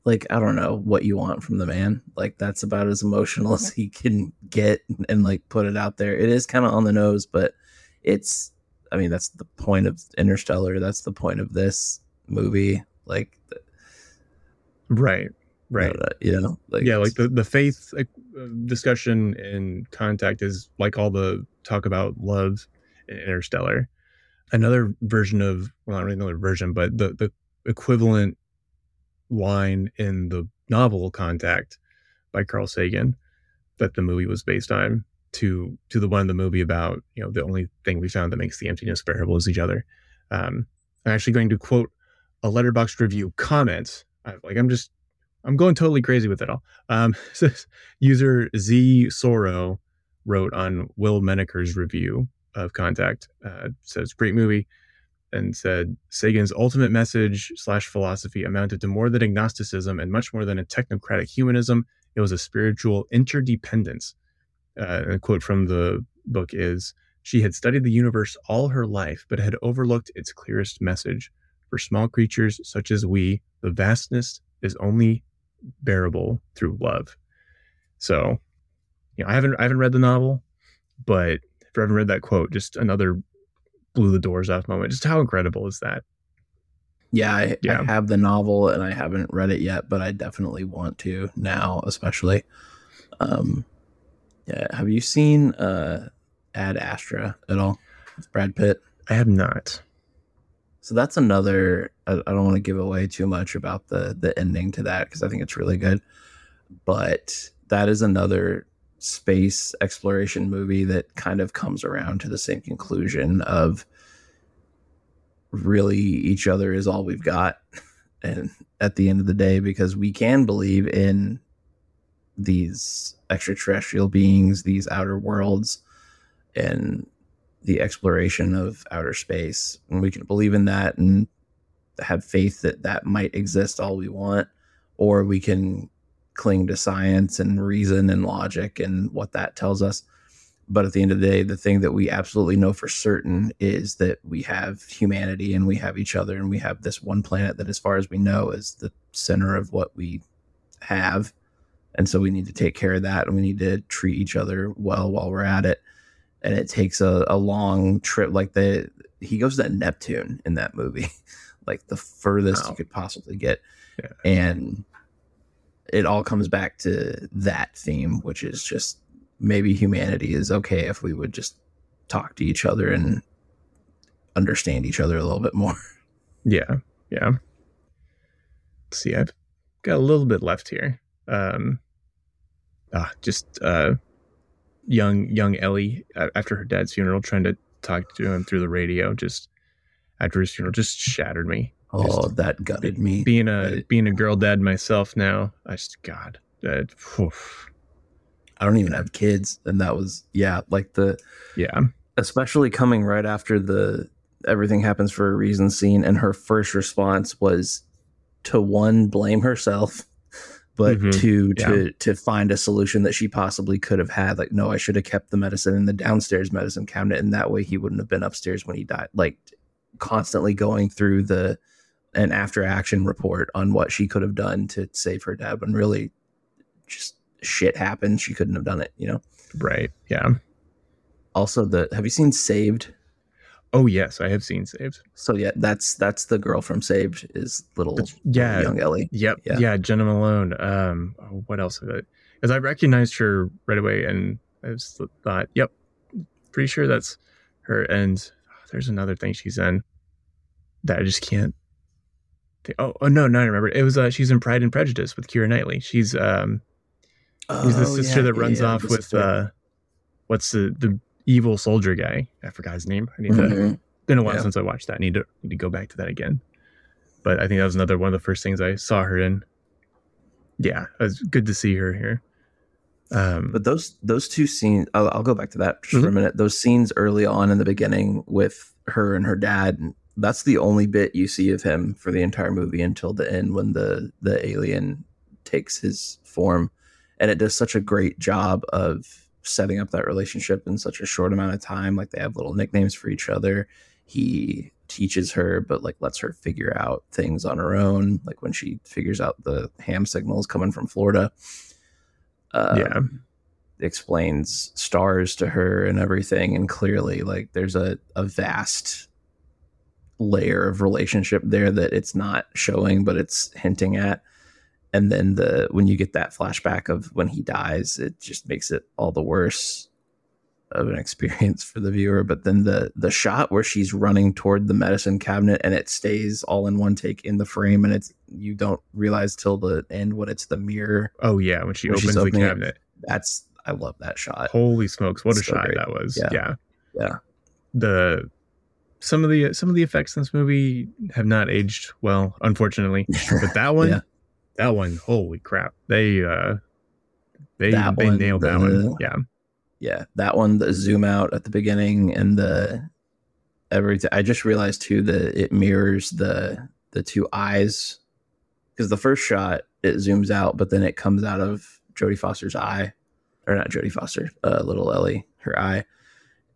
like, I don't know what you want from the man. Like, that's about as emotional as he can get and like put it out there. It is kind of on the nose, but it's, I mean, that's the point of Interstellar. That's the point of this movie. Like, the, right. Right. You know, like, yeah. Like the, the faith like, discussion in Contact is like all the talk about love in Interstellar. Another version of, well, not really another version, but the, the equivalent line in the novel Contact by Carl Sagan that the movie was based on to to the one in the movie about, you know, the only thing we found that makes the emptiness bearable is each other. Um, I'm actually going to quote a Letterboxd review comment. I'm like, I'm just, I'm going totally crazy with it all. Um, so user Z Soro wrote on Will Menaker's review of Contact, uh, says, great movie, and said, Sagan's ultimate message slash philosophy amounted to more than agnosticism and much more than a technocratic humanism. It was a spiritual interdependence. Uh, a quote from the book is, she had studied the universe all her life, but had overlooked its clearest message. For small creatures such as we, the vastness is only bearable through love. So, you know, I haven't I haven't read the novel, but if I haven't read that quote, just another blew the doors off moment. Just how incredible is that? Yeah, I, yeah. I have the novel and I haven't read it yet, but I definitely want to now, especially. Um, yeah, have you seen uh, Ad Astra at all with Brad Pitt? I have not. So that's another. I, I don't want to give away too much about the the ending to that because I think it's really good, but that is another space exploration movie that kind of comes around to the same conclusion of really each other is all we've got. And at the end of the day, because we can believe in these extraterrestrial beings, these outer worlds and the exploration of outer space, and we can believe in that and have faith that that might exist all we want, or we can cling to science and reason and logic and what that tells us. But at the end of the day, the thing that we absolutely know for certain is that we have humanity and we have each other and we have this one planet that, as far as we know, is the center of what we have. And so we need to take care of that and we need to treat each other well while we're at it. And it takes a, a long trip. Like the he goes to Neptune in that movie, like the furthest wow. you could possibly get. Yeah. And it all comes back to that theme, which is just maybe humanity is okay if we would just talk to each other and understand each other a little bit more. Yeah. Yeah. Let's see, I've got a little bit left here. Um, ah, just uh, young, young Ellie after her dad's funeral, trying to talk to him through the radio, just after his funeral, just shattered me. Just oh, that gutted me. Being a being a girl dad myself now, I just God, that, I don't even have kids. And that was, yeah, like the, yeah, especially coming right after the Everything Happens for a Reason scene. And her first response was to, one, blame herself, but mm-hmm. two, yeah. to, to find a solution that she possibly could have had. Like, no, I should have kept the medicine in the downstairs medicine cabinet. And that way he wouldn't have been upstairs when he died. Like, constantly going through the, an after action report on what she could have done to save her dad. And really just shit happened. She couldn't have done it, you know? Right. Yeah. Also, the, have you seen Saved? Oh yes, I have seen Saved. So yeah, that's that's the girl from Saved is little yeah, young Ellie. Yep. Yeah. yeah, Jenna Malone. Um, what else of it? Because I recognized her right away, and I just thought, yep, pretty sure that's her. And oh, there's another thing she's in that I just can't. Think. Oh, oh no, no, I remember. It was uh, she's in Pride and Prejudice with Keira Knightley. She's um, oh, she's the sister yeah, that runs yeah, off yeah, with uh, what's the the. evil soldier guy. I forgot his name. I need to, mm-hmm. been a while yeah. since I watched that. I need to need to go back to that again. But I think that was another one of the first things I saw her in. Yeah, it was good to see her here. Um, but those those two scenes, I'll, I'll go back to that just mm-hmm. for a minute. Those scenes early on in the beginning with her and her dad, that's the only bit you see of him for the entire movie until the end when the the alien takes his form, and it does such a great job of setting up that relationship in such a short amount of time. Like, they have little nicknames for each other. He teaches her, but like lets her figure out things on her own. Like when she figures out the ham signals coming from Florida, uh, yeah, explains stars to her and everything. And clearly, like, there's a, a vast layer of relationship there that it's not showing, but it's hinting at. And then the when you get that flashback of when he dies, it just makes it all the worse of an experience for the viewer. But then the the shot where she's running toward the medicine cabinet, and it stays all in one take in the frame, and it's you don't realize till the end when it's the mirror. Oh yeah, when she opens the cabinet. It, that's I love that shot. Holy smokes, what a shot that was. Yeah. yeah. Yeah. The some of the some of the effects in this movie have not aged well, unfortunately. But that one yeah. That one, holy crap! They uh, they that they one, nailed that the, one. Yeah, yeah, that one. The zoom out at the beginning and the everything. I just realized too that it mirrors the the two eyes, because the first shot it zooms out, but then it comes out of Jodie Foster's eye, or not Jodie Foster, uh, little Ellie, her eye,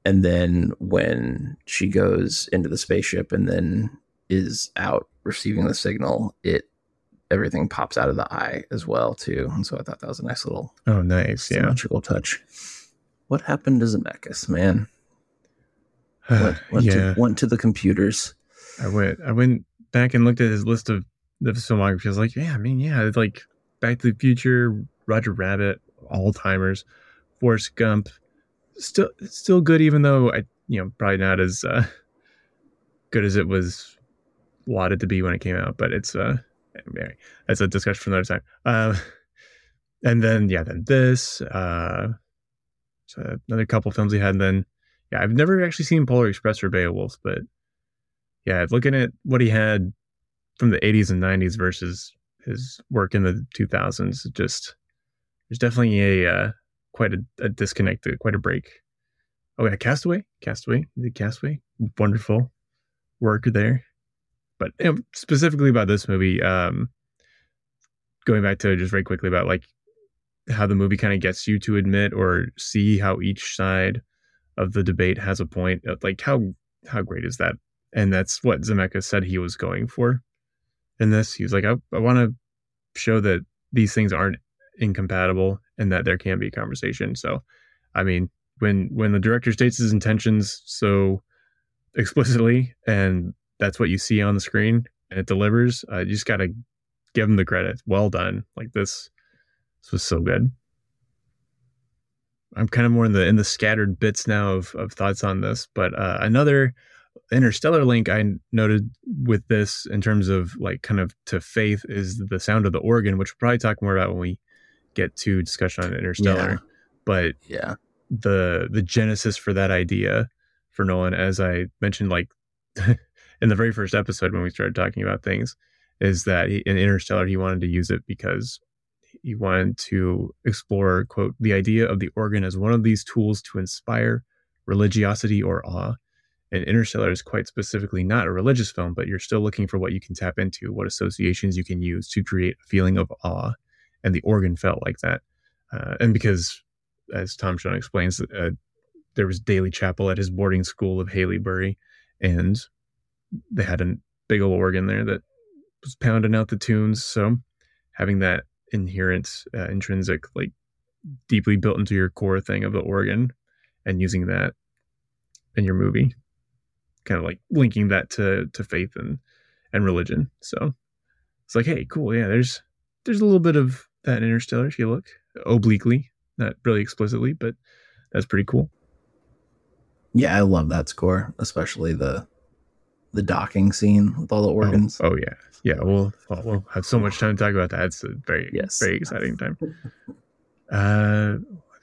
and then when she goes into the spaceship and then is out receiving the signal, it. Everything pops out of the eye as well too, and so I thought that was a nice little oh nice symmetrical yeah. touch. What happened to Zemeckis, man? Went, went, yeah. to, went to the computers. I went. I went back and looked at his list of the filmography. I was like, yeah, I mean, yeah, it's like Back to the Future, Roger Rabbit, All Timers, Forrest Gump. Still, still good, even though I, you know, probably not as uh, good as it was lauded to be when it came out, but it's uh. That's a discussion for another time. Uh, and then, yeah, then this, uh, so another couple films he had. And then, yeah, I've never actually seen Polar Express or Beowulf, but yeah, looking at what he had from the eighties and nineties versus his work in the two thousands, just there's definitely a uh, quite a, a disconnect, quite a break. Oh, yeah, Castaway, Castaway, the Castaway, wonderful work there. But you know, specifically about this movie, um, going back to just very quickly about like how the movie kind of gets you to admit or see how each side of the debate has a point. Like how how great is that? And that's what Zemeckis said he was going for in this. He was like, I, I want to show that these things aren't incompatible and that there can be conversation. So, I mean, when when the director states his intentions so explicitly and that's what you see on the screen and it delivers. Uh, you just got to give him the credit. Well done. Like this, this was so good. I'm kind of more in the, in the scattered bits now of, of thoughts on this, but uh, another Interstellar link I noted with this in terms of like kind of to faith is the sound of the organ, which we'll probably talk more about when we get to discussion on Interstellar, yeah. but yeah, the, the genesis for that idea for Nolan, as I mentioned, like, in the very first episode when we started talking about things is that he, in Interstellar, he wanted to use it because He wanted to explore, quote, the idea of the organ as one of these tools to inspire religiosity or awe. And Interstellar is quite specifically not a religious film, but you're still looking for what you can tap into, what associations you can use to create a feeling of awe. And the organ felt like that. Uh, and because, as Tom Shone explains, uh, there was daily chapel at his boarding school of Haleybury, and they had a big old organ there that was pounding out the tunes. So having that inherent, uh, intrinsic, like deeply built into your core thing of the organ and using that in your movie, kind of like linking that to, to faith and, and religion. So it's like, hey, cool. Yeah. There's, there's a little bit of that in Interstellar if you look obliquely, not really explicitly, but that's pretty cool. Yeah. I love that score, especially the, the docking scene with all the organs. Oh, oh yeah. Yeah. We'll, well, we'll have so much time to talk about that. It's a very, yes. very exciting time. Uh,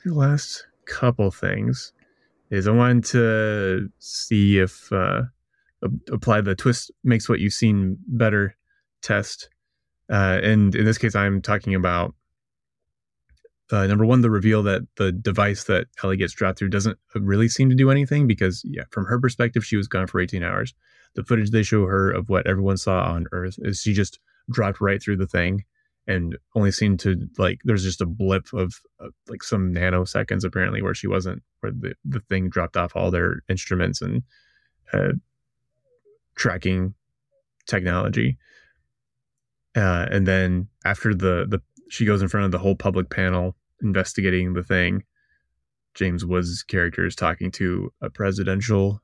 the last couple things is I wanted to see if, uh, apply the twist makes what you've seen better test. Uh, and in this case, I'm talking about, uh, number one, the reveal that the device that Ellie gets dropped through doesn't really seem to do anything because, yeah, from her perspective, she was gone for eighteen hours. The footage they show her of what everyone saw on Earth is she just dropped right through the thing and only seemed to, like, there's just a blip of, of like some nanoseconds apparently where she wasn't, where the, the thing dropped off all their instruments and uh, tracking technology. Uh, and then after the, the, she goes in front of the whole public panel investigating the thing, James Woods' character is talking to a presidential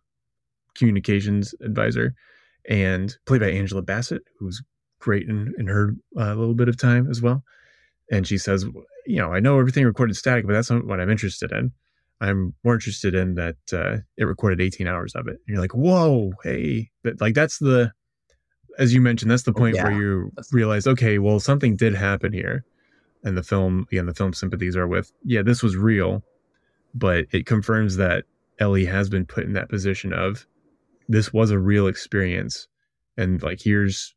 communications advisor and played by Angela Bassett, who's great in, in her uh, little bit of time as well. And she says, you know, I know everything recorded static, but that's not what I'm interested in. I'm more interested in that uh, it recorded eighteen hours of it. And you're like, whoa, hey, but, like that's the, as you mentioned, that's the point oh, yeah. where you realize, okay, well, something did happen here. And the film, again, the film sympathies are with, yeah, this was real, but it confirms that Ellie has been put in that position of this was a real experience. And like, here's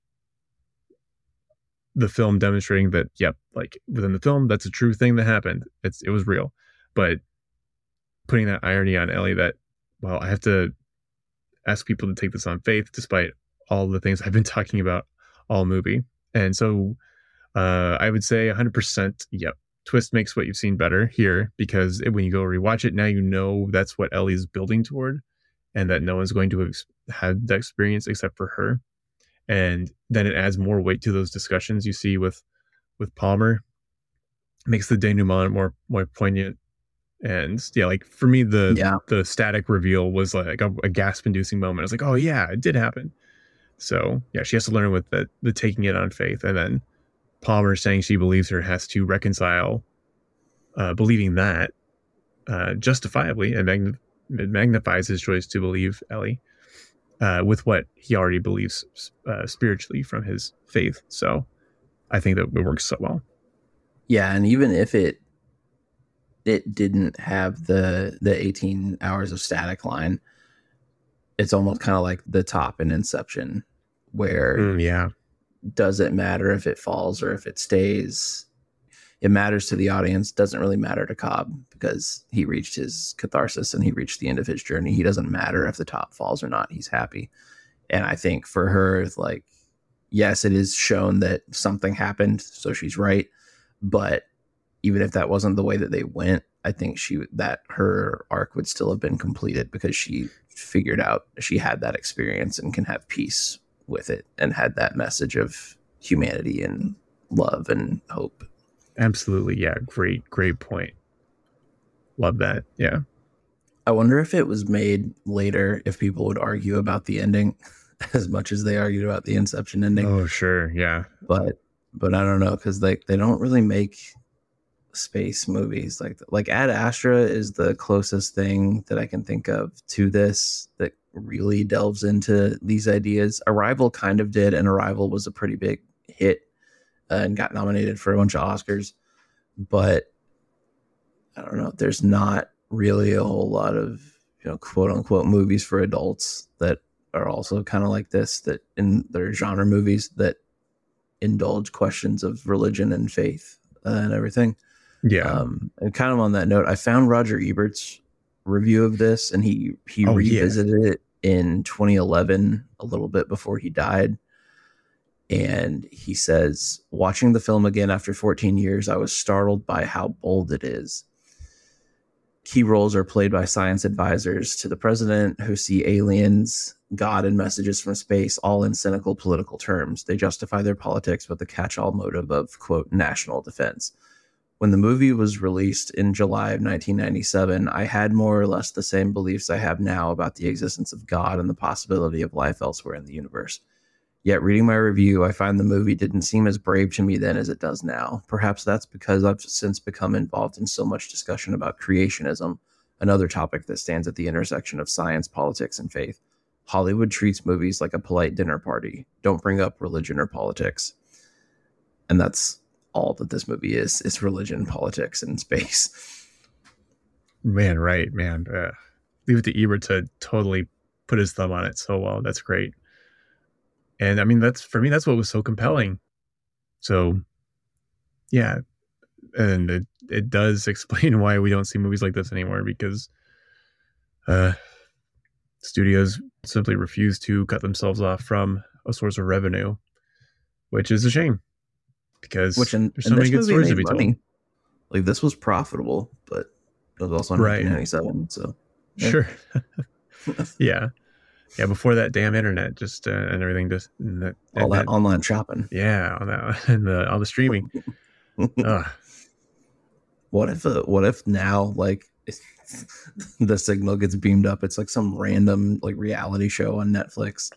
the film demonstrating that, yep, like within the film, that's a true thing that happened. It's, it was real, but putting that irony on Ellie that, well, I have to ask people to take this on faith, despite all the things I've been talking about all movie. And so uh, I would say one hundred percent, yep, twist makes what you've seen better here, because it, when you go rewatch it, now you know that's what Ellie's building toward and that no one's going to ex- have that experience except for her. And then it adds more weight to those discussions you see with with Palmer. It makes the denouement more, more poignant. And yeah, like for me, the, yeah. the static reveal was like a, a gasp-inducing moment. I was like, oh yeah, it did happen. So yeah, she has to learn with the, the taking it on faith, and then Palmer saying she believes her has to reconcile uh, believing that uh, justifiably, and magn- it magnifies his choice to believe Ellie uh, with what he already believes uh, spiritually from his faith. So I think that it works so well. Yeah, and even if it it didn't have the the eighteen hours of static line, it's almost kind of like the top in Inception where mm, yeah, does it matter if it falls or if it stays? It matters to the audience. Doesn't really matter to Cobb because he reached his catharsis and he reached the end of his journey. He doesn't matter if the top falls or not. He's happy. And I think for her, it's like, yes, it is shown that something happened. So she's right. But even if that wasn't the way that they went, I think she that her arc would still have been completed because she figured out she had that experience and can have peace with it and had that message of humanity and love and hope. Absolutely. Yeah. Great, great point. Love that. Yeah. I wonder if it was made later, if people would argue about the ending as much as they argued about the Inception ending. Oh, sure. Yeah. But, but I don't know. Cause like they don't really make space movies like like Ad Astra is the closest thing that I can think of to this that really delves into these ideas. Arrival kind of did, and Arrival was a pretty big hit uh, and got nominated for a bunch of Oscars, but I don't know, there's not really a whole lot of, you know, quote unquote movies for adults that are also kind of like this, that in their genre movies that indulge questions of religion and faith. and everything. Yeah. Um, and kind of on that note, I found Roger Ebert's review of this, and he he oh, revisited yeah. it in twenty eleven, a little bit before he died. And he says, watching the film again after fourteen years, I was startled by how bold it is. Key roles are played by science advisors to the president who see aliens, God, and messages from space, all in cynical political terms. They justify their politics with the catch-all motive of, quote, national defense. When the movie was released in July of nineteen ninety-seven, I had more or less the same beliefs I have now about the existence of God and the possibility of life elsewhere in the universe. Yet reading my review, I find the movie didn't seem as brave to me then as it does now. Perhaps that's because I've since become involved in so much discussion about creationism, another topic that stands at the intersection of science, politics, and faith. Hollywood treats movies like a polite dinner party. Don't bring up religion or politics. And that's all that this movie is. It's religion, politics, and space. Man, right, man. Uh, leave it to Ebert to totally put his thumb on it so well. That's great. And I mean, that's for me, that's what was so compelling. So, yeah. And it, it does explain why we don't see movies like this anymore, because uh, studios simply refuse to cut themselves off from a source of revenue, which is a shame because which in, there's so many good stories to be money. told. Like, this was profitable, but it was also in right. nineteen ninety-seven. So, yeah. Sure. Yeah. Yeah, before that damn internet, just uh, and everything, just and that, all that, that online shopping. Yeah, all that and the, all the streaming. What if? Uh, what if now, like, the signal gets beamed up? It's like some random like reality show on Netflix.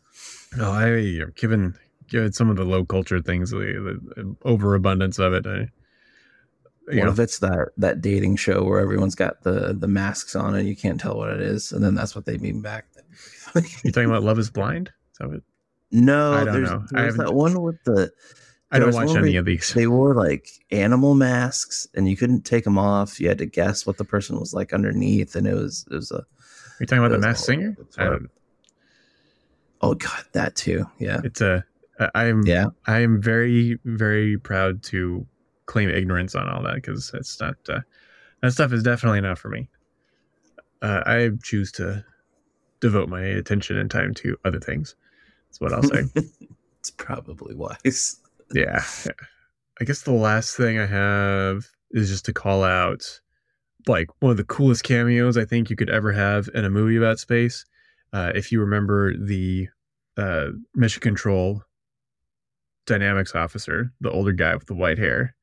Oh, I given given some of the low culture things, the, the overabundance of it. I, You what know. if it's that that dating show where everyone's got the the masks on and you can't tell what it is, and then that's what they mean back then? You're talking about Love Is Blind? Is that what? No, I don't there's, know. There's I that one with the. I don't watch any of these. They wore like animal masks, and you couldn't take them off. You had to guess what the person was like underneath, and it was it was a. You're talking about The Masked Singer? I don't. Oh God, that too. Yeah, it's a. I'm yeah. I am very very proud to claim ignorance on all that, because that's not uh, that stuff is definitely not for me. Uh, I choose to devote my attention and time to other things. That's what I'll say. It's probably wise. Yeah, I guess the last thing I have is just to call out like one of the coolest cameos I think you could ever have in a movie about space. Uh, if you remember the uh, Mission Control Dynamics officer, the older guy with the white hair,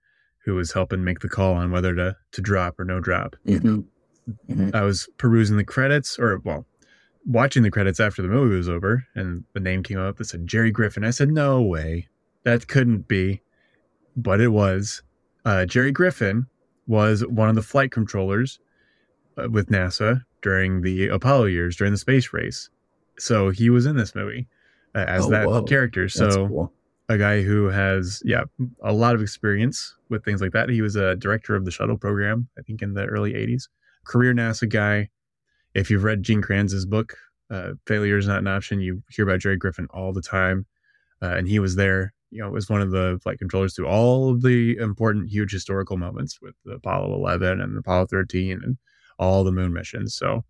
who was helping make the call on whether to, to drop or no drop. Mm-hmm. Mm-hmm. I was perusing the credits, or, well, watching the credits after the movie was over, and the name came up that said Jerry Griffin. I said, no way. That couldn't be. But it was. Uh, Jerry Griffin was one of the flight controllers uh, with NASA during the Apollo years, during the space race. So he was in this movie uh, as oh, that whoa. character. So. That's cool. A guy who has, yeah, a lot of experience with things like that. He was a director of the shuttle program, I think, in the early eighties. Career NASA guy. If you've read Gene Kranz's book, uh, Failure is Not an Option, you hear about Jerry Griffin all the time. Uh, and he was there, you know, was one of the flight controllers through all of the important, huge historical moments with Apollo eleven and Apollo thirteen and all the moon missions. So,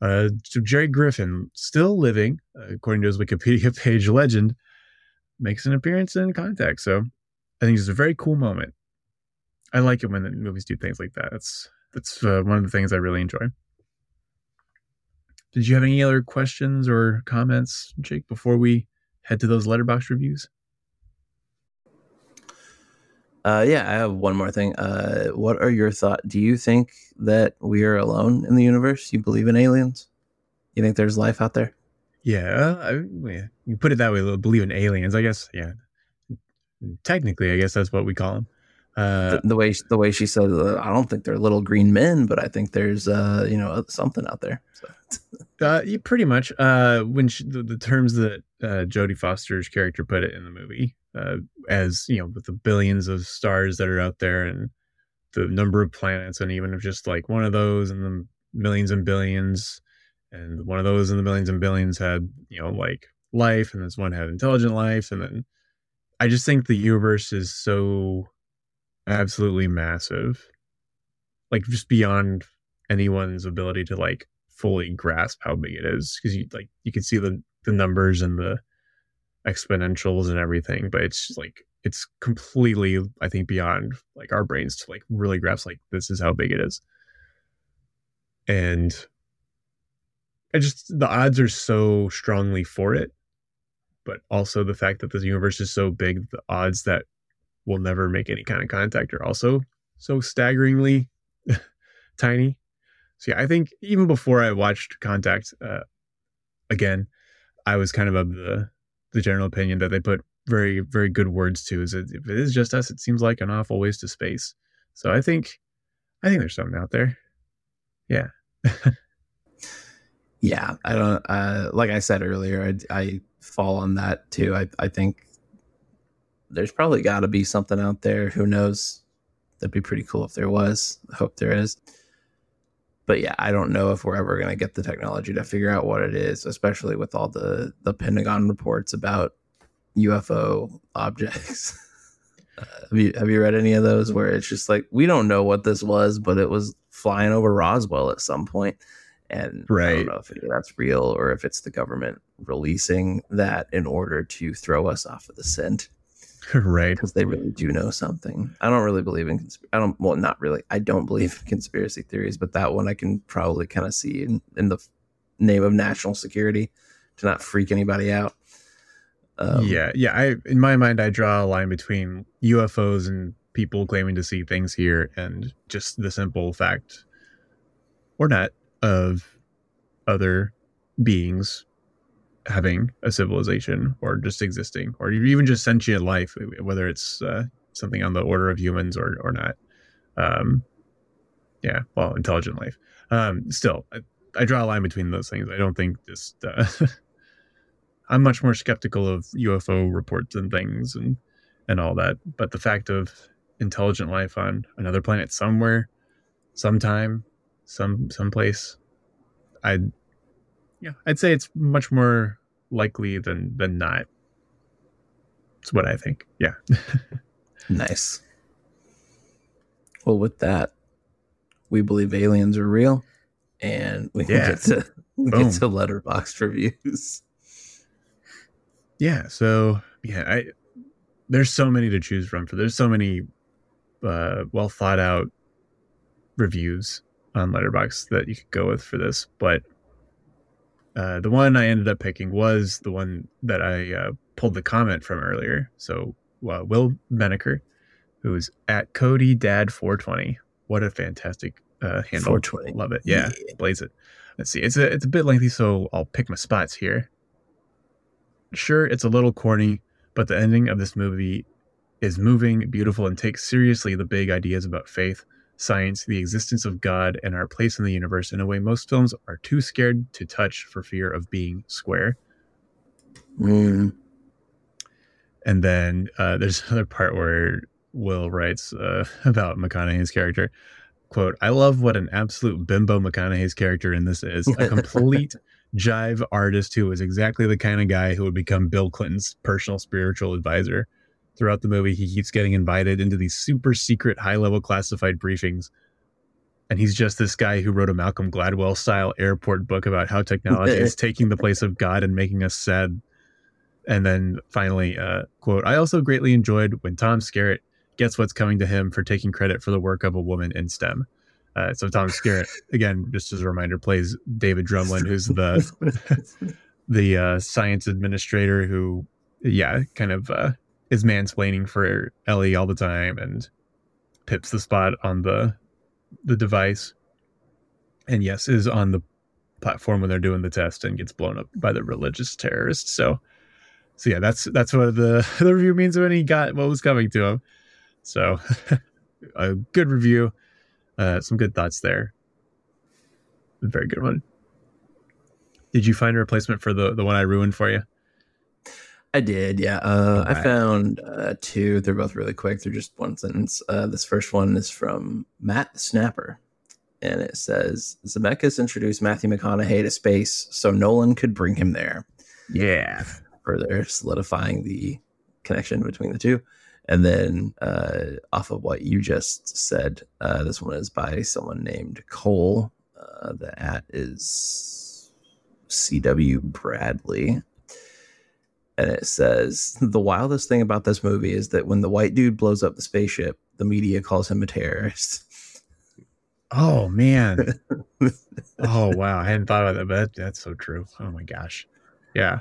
uh, so Jerry Griffin, still living, uh, according to his Wikipedia page, legend, makes an appearance in Contact. So I think it's a very cool moment. I like it when the movies do things like that. That's that's uh, one of the things I really enjoy. Did you have any other questions or comments, Jake, before we head to those Letterboxd reviews? Uh, yeah, I have one more thing. Uh, what are your thoughts? Do you think that we are alone in the universe? You believe in aliens? You think there's life out there? Yeah, I, yeah, you put it that way. Believe in aliens, I guess. Yeah, technically, I guess that's what we call them. Uh, the, the way the way she said, uh, I don't think they're little green men, but I think there's uh, you know something out there. So. uh, you pretty much uh, when she, the, the terms that uh, Jodie Foster's character put it in the movie, uh, as you know, with the billions of stars that are out there and the number of planets, and even if just like one of those, and the millions and billions. And one of those in the millions and billions had, you know, like life, and this one had intelligent life. And then I just think the universe is so absolutely massive, like just beyond anyone's ability to like fully grasp how big it is, because you like you can see the the numbers and the exponentials and everything, but it's just, like it's completely, I think, beyond like our brains to like really grasp like this is how big it is. And I just, the odds are so strongly for it, but also the fact that this universe is so big, the odds that we'll never make any kind of contact are also so staggeringly tiny. So yeah, I think even before I watched Contact uh, again, I was kind of of the the general opinion that they put very, very good words to, is that if it is just us, it seems like an awful waste of space. So I think, I think there's something out there. Yeah. Yeah. I don't, uh, like I said earlier, I, I fall on that too. I, I think there's probably gotta be something out there. Who knows? That'd be pretty cool if there was. I hope there is. But yeah, I don't know if we're ever going to get the technology to figure out what it is, especially with all the, the Pentagon reports about U F O objects. uh, have you have you read any of those where it's just like, we don't know what this was, but it was flying over Roswell at some point. And right. I don't know if that's real or if it's the government releasing that in order to throw us off of the scent. Right. Because they really do know something. I don't really believe in, consp- I don't, well, not really. I don't believe in conspiracy theories, but that one I can probably kind of see in, in the name of national security to not freak anybody out. Um, yeah. Yeah. I, in my mind, I draw a line between U F Os and people claiming to see things here and just the simple fact or not of other beings having a civilization or just existing, or even just sentient life, whether it's uh, something on the order of humans or or not. Um, yeah, well, intelligent life. Um, still, I, I draw a line between those things. I don't think just... Uh, I'm much more skeptical of U F O reports and things and, and all that. But the fact of intelligent life on another planet somewhere, sometime, some someplace, I'd... Yeah, I'd say it's much more likely than than not. It's what I think. Yeah. Nice. Well, with that, we believe aliens are real, and we yeah. get to we get to Letterboxd reviews. Yeah. So yeah, I there's so many to choose from. For there's so many uh, well thought out reviews on Letterboxd that you could go with for this, but. Uh, the one I ended up picking was the one that I uh, pulled the comment from earlier. So uh, Will Menaker, who is at Cody Dad four twenty. What a fantastic uh, handle. four twenty. Love it. Yeah, yeah, blaze it. Let's see. It's a, it's a bit lengthy, so I'll pick my spots here. Sure, it's a little corny, but the ending of this movie is moving, beautiful, and takes seriously the big ideas about faith, science, the existence of God, and our place in the universe in a way most films are too scared to touch for fear of being square. Mm. And then uh, there's another part where Will writes uh, about McConaughey's character. Quote, I love what an absolute bimbo McConaughey's character in this is. A complete jive artist who is exactly the kind of guy who would become Bill Clinton's personal spiritual advisor. Throughout the movie, he keeps getting invited into these super secret, high-level classified briefings. And he's just this guy who wrote a Malcolm Gladwell-style airport book about how technology is taking the place of God and making us sad. And then finally, uh, quote, I also greatly enjoyed when Tom Skerritt gets what's coming to him for taking credit for the work of a woman in STEM. Uh, so Tom Skerritt, again, just as a reminder, plays David Drumlin, who's the, the uh, science administrator who, yeah, kind of... Uh, is mansplaining for Ellie all the time and pips the spot on the the device. And yes, is on the platform when they're doing the test and gets blown up by the religious terrorist. So, so yeah, that's that's what the, the review means when he got what was coming to him. So a good review, uh, some good thoughts there. A very good one. Did you find a replacement for the, the one I ruined for you? I did, yeah. Uh, right. I found uh, two. They're both really quick. They're just one sentence. Uh, this first one is from Matt Snapper, and it says, Zemeckis introduced Matthew McConaughey to space so Nolan could bring him there. Yeah. Further solidifying the connection between the two. And then uh, off of what you just said, uh, this one is by someone named Cole. Uh, the at is C W Bradley. And it says, the wildest thing about this movie is that when the white dude blows up the spaceship, the media calls him a terrorist. Oh, man. Oh, wow. I hadn't thought about that, but that's so true. Oh, my gosh. Yeah.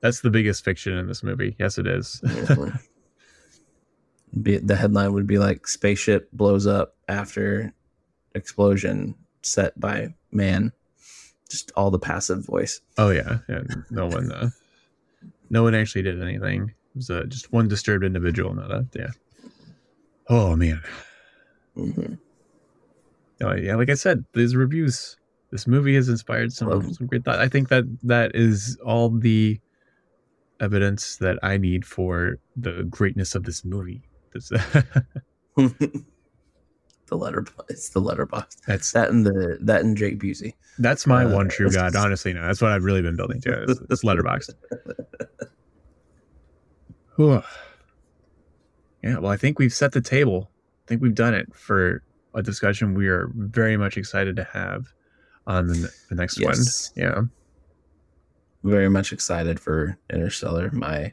That's the biggest fiction in this movie. Yes, it is. Be, the headline would be like, spaceship blows up after explosion set by man. Just all the passive voice. Oh, yeah. Yeah. No one uh, no one actually did anything. It was uh, just one disturbed individual. Not a, yeah. Oh, man. Mm-hmm. Oh, yeah, like I said, these reviews, this movie has inspired some, oh. some great thought. I think that that is all the evidence that I need for the greatness of this movie. the letter, it's the letterbox. That's that and the that and Jake Busey. That's my uh, one true god. Honestly, no, that's what I've really been building to. It's, it's letterboxed. Yeah, well, I think we've set the table. I think we've done it for a discussion we are very much excited to have on the, the next yes. one. Yeah. Very much excited for Interstellar. My,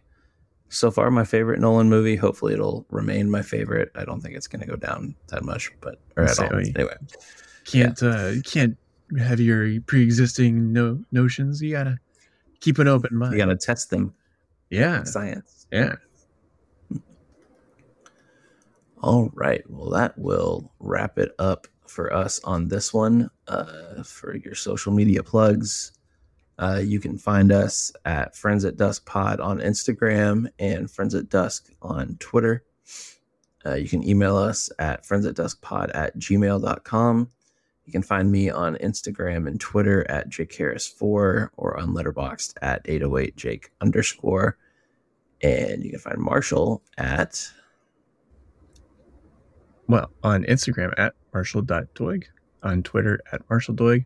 so far, my favorite Nolan movie. Hopefully it'll remain my favorite. I don't think it's going to go down that much, but or at so, all. Anyway. Can't, yeah. uh, you can't have your pre-existing no, notions. You got to keep an open mind. You got to test them. Yeah. Science. Yeah. All right. Well, that will wrap it up for us on this one. Uh, for your social media plugs, uh, you can find us at Friends at Dusk Pod on Instagram and Friends at Dusk on Twitter. Uh, you can email us at friends at dusk pod at gmail dot com. You can find me on Instagram and Twitter at Jake Harris four or on Letterboxd at eight oh eight Jake underscore. And you can find Marshall at... Well, on Instagram at marshall dot doig, on Twitter at marshall doig,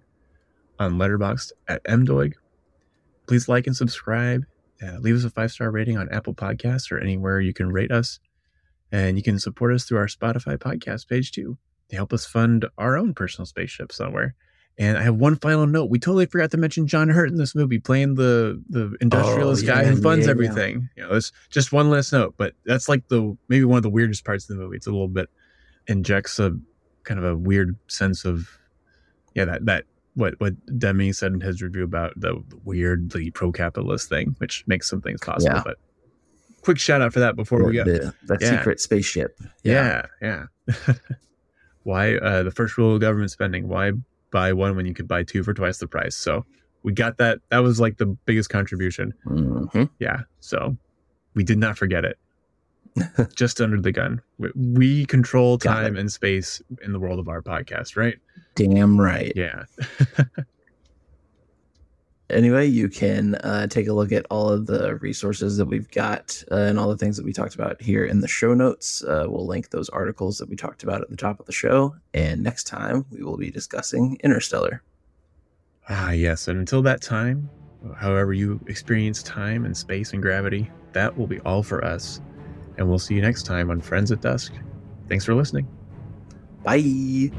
on Letterboxd at m doig. Please like and subscribe. Uh, leave us a five-star rating on Apple Podcasts or anywhere you can rate us. And you can support us through our Spotify podcast page, too. They help us fund our own personal spaceship somewhere. And I have one final note. We totally forgot to mention John Hurt in this movie, playing the, the industrialist oh, yeah, guy who funds yeah, everything. Yeah. You know, it's just one last note, but that's like the maybe one of the weirdest parts of the movie. It's a little bit... injects a kind of a weird sense of yeah that that what what Demi said in his review about the weirdly pro-capitalist thing, which makes some things possible. Yeah. But quick shout out for that before yeah, we go the, the yeah. secret spaceship. Yeah, yeah. yeah. Why uh, the first rule of government spending? Why buy one when you could buy two for twice the price? So we got that. That was like the biggest contribution. Mm-hmm. Yeah. So we did not forget it. Just under the gun. We control time and space in the world of our podcast, right? Damn right. Yeah. Anyway, you can uh, take a look at all of the resources that we've got uh, and all the things that we talked about here in the show notes. Uh, we'll link those articles that we talked about at the top of the show. And next time, we will be discussing Interstellar. Ah, yes. And until that time, however you experience time and space and gravity, that will be all for us. And we'll see you next time on Friends at Dusk. Thanks for listening. Bye.